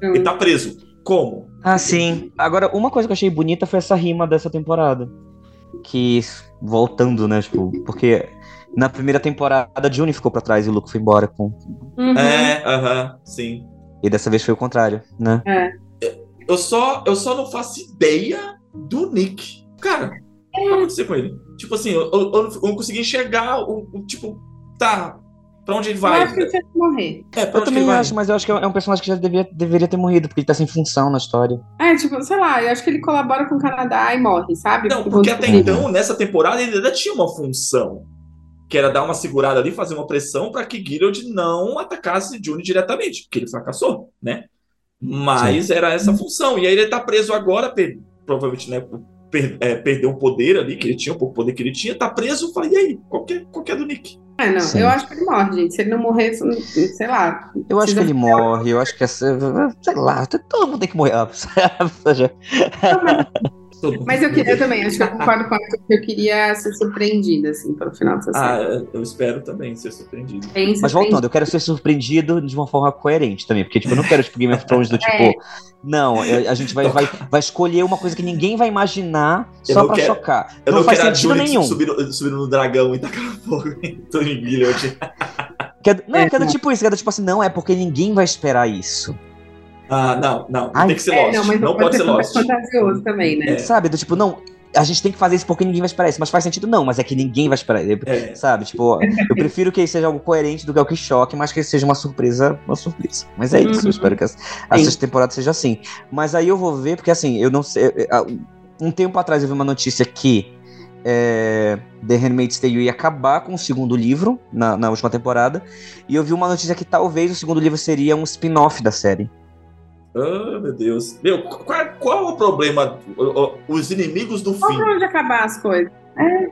Hum. Ele tá preso. Como? Ah, sim. Agora, uma coisa que eu achei bonita foi essa rima dessa temporada. Que, voltando, né, tipo, porque na primeira temporada a Julie ficou pra trás e o Luke foi embora com... Uhum. É, aham, uh-huh, sim. E dessa vez foi o contrário, né? É. Eu só, eu só não faço ideia do Nick. Cara, o que vai acontecer com ele? Tipo assim, eu, eu, eu não consegui enxergar o, o tipo, tá... Pra onde ele vai? Eu acho que ele deve morrer. É, pra eu onde também ele vai? Acho, mas eu acho que é um personagem que já deveria, deveria ter morrido, porque ele tá sem função na história. É, tipo, sei lá, eu acho que ele colabora com o Canadá e morre, sabe? Não, porque até então, nessa temporada, ele ainda tinha uma função, que era dar uma segurada ali, fazer uma pressão pra que Gilead não atacasse June diretamente, porque ele fracassou, né? Mas Sim. era essa função. E aí ele tá preso agora, per- provavelmente, né, per- é, perdeu o poder ali, que ele tinha, o pouco poder que ele tinha, tá preso, fala, e aí? Qual que é, qual que é do Nick? Ah, não, Sim. eu acho que ele morre, gente. Se ele não morrer, sei lá. Eu acho que ele morre, eu acho que essa. Sei lá, todo mundo tem que morrer. Mas eu, queria, eu também, acho que eu concordo com a que eu queria ser surpreendida, assim, pelo final dessa série. Ah, eu espero também ser surpreendido. Bem, mas voltando, eu quero ser surpreendido de uma forma coerente também, porque, tipo, eu não quero, tipo, Game of Thrones do tipo, é. não, a gente vai, vai, vai escolher uma coisa que ninguém vai imaginar só pra quero, chocar. Eu não, não faz quero sentido nenhum. Subindo, subindo no dragão e tacar fogo em Tony Gillard. Não, é cada tipo isso, cada tipo assim, não, é porque ninguém vai esperar isso. Ah, não, não, Ai, tem que ser é, Lost, não, mas não pode ser Lost. Fantasioso também, né? É. Sabe, do tipo, não, a gente tem que fazer isso porque ninguém vai esperar isso, mas faz sentido não, mas é que ninguém vai esperar isso, é. sabe, tipo, eu prefiro que seja algo coerente do que algo que choque, mas que seja uma surpresa, uma surpresa, mas é isso, uhum. eu espero que a, a sexta temporada seja assim, mas aí eu vou ver, porque assim, eu não sei, um tempo atrás eu vi uma notícia que É, The Handmaid's Tale ia acabar com o segundo livro na, na última temporada, e eu vi uma notícia que talvez o segundo livro seria um spin-off da série. Ah, oh, meu Deus. Meu, qual, qual o problema? Os inimigos do qual fim. Qual é onde acabar as coisas? É.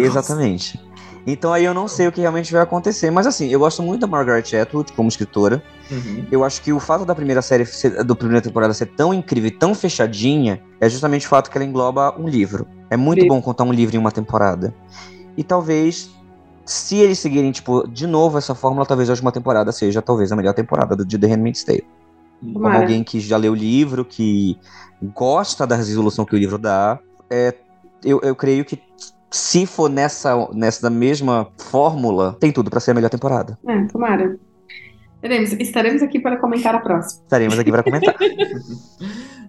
Exatamente. Então aí eu não sei o que realmente vai acontecer. Mas assim, eu gosto muito da Margaret Atwood como escritora. Uhum. Eu acho que o fato da primeira série, ser, do primeira temporada ser tão incrível e tão fechadinha, é justamente o fato que ela engloba um livro. É muito Sim. bom contar um livro em uma temporada. E talvez... Se eles seguirem, tipo, de novo essa fórmula, talvez a última temporada seja talvez a melhor temporada do The Handmaid's Tale. Como Mara. alguém que já leu o livro, que gosta da resolução que o livro dá, é, eu, eu creio que se for nessa, nessa mesma fórmula, tem tudo pra ser a melhor temporada. É, tomara. Estaremos aqui para comentar a próxima. Estaremos aqui para comentar.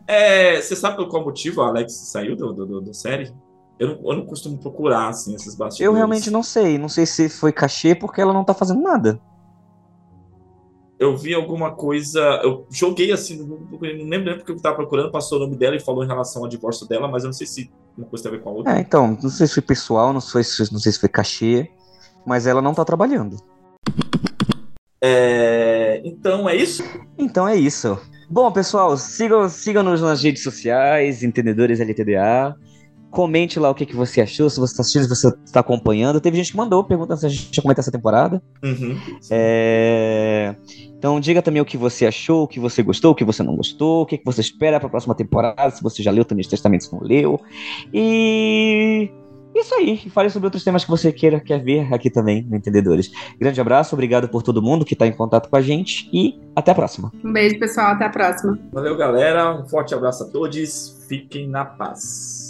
é, você sabe por qual motivo a Alex saiu da série? Eu não, eu não costumo procurar, assim, esses bastidores. Eu realmente não sei. Não sei se foi cachê, porque ela não tá fazendo nada. Eu vi alguma coisa... Eu joguei assim, não lembro porque eu tava procurando, passou o nome dela e falou em relação ao divórcio dela, mas eu não sei se uma coisa tem a ver com a outra. É, então, não sei se foi pessoal, não sei se, não sei se foi cachê, mas ela não tá trabalhando. É... Então é isso? Então é isso. Bom, pessoal, sigam, sigam-nos nas redes sociais, Entendedores L T D A. Comente lá o que, que você achou, se você está assistindo, se você está acompanhando. Teve gente que mandou perguntando se a gente ia comentar essa temporada. Uhum. É... Então diga também o que você achou, o que você gostou, o que você não gostou, o que, que você espera para a próxima temporada, se você já leu também os testamentos, se não leu. E isso aí. Fale sobre outros temas que você queira quer ver aqui também no Entendedores. Grande abraço, obrigado por todo mundo que está em contato com a gente e até a próxima. Um beijo, pessoal, até a próxima. Valeu, galera. Um forte abraço a todos. Fiquem na paz.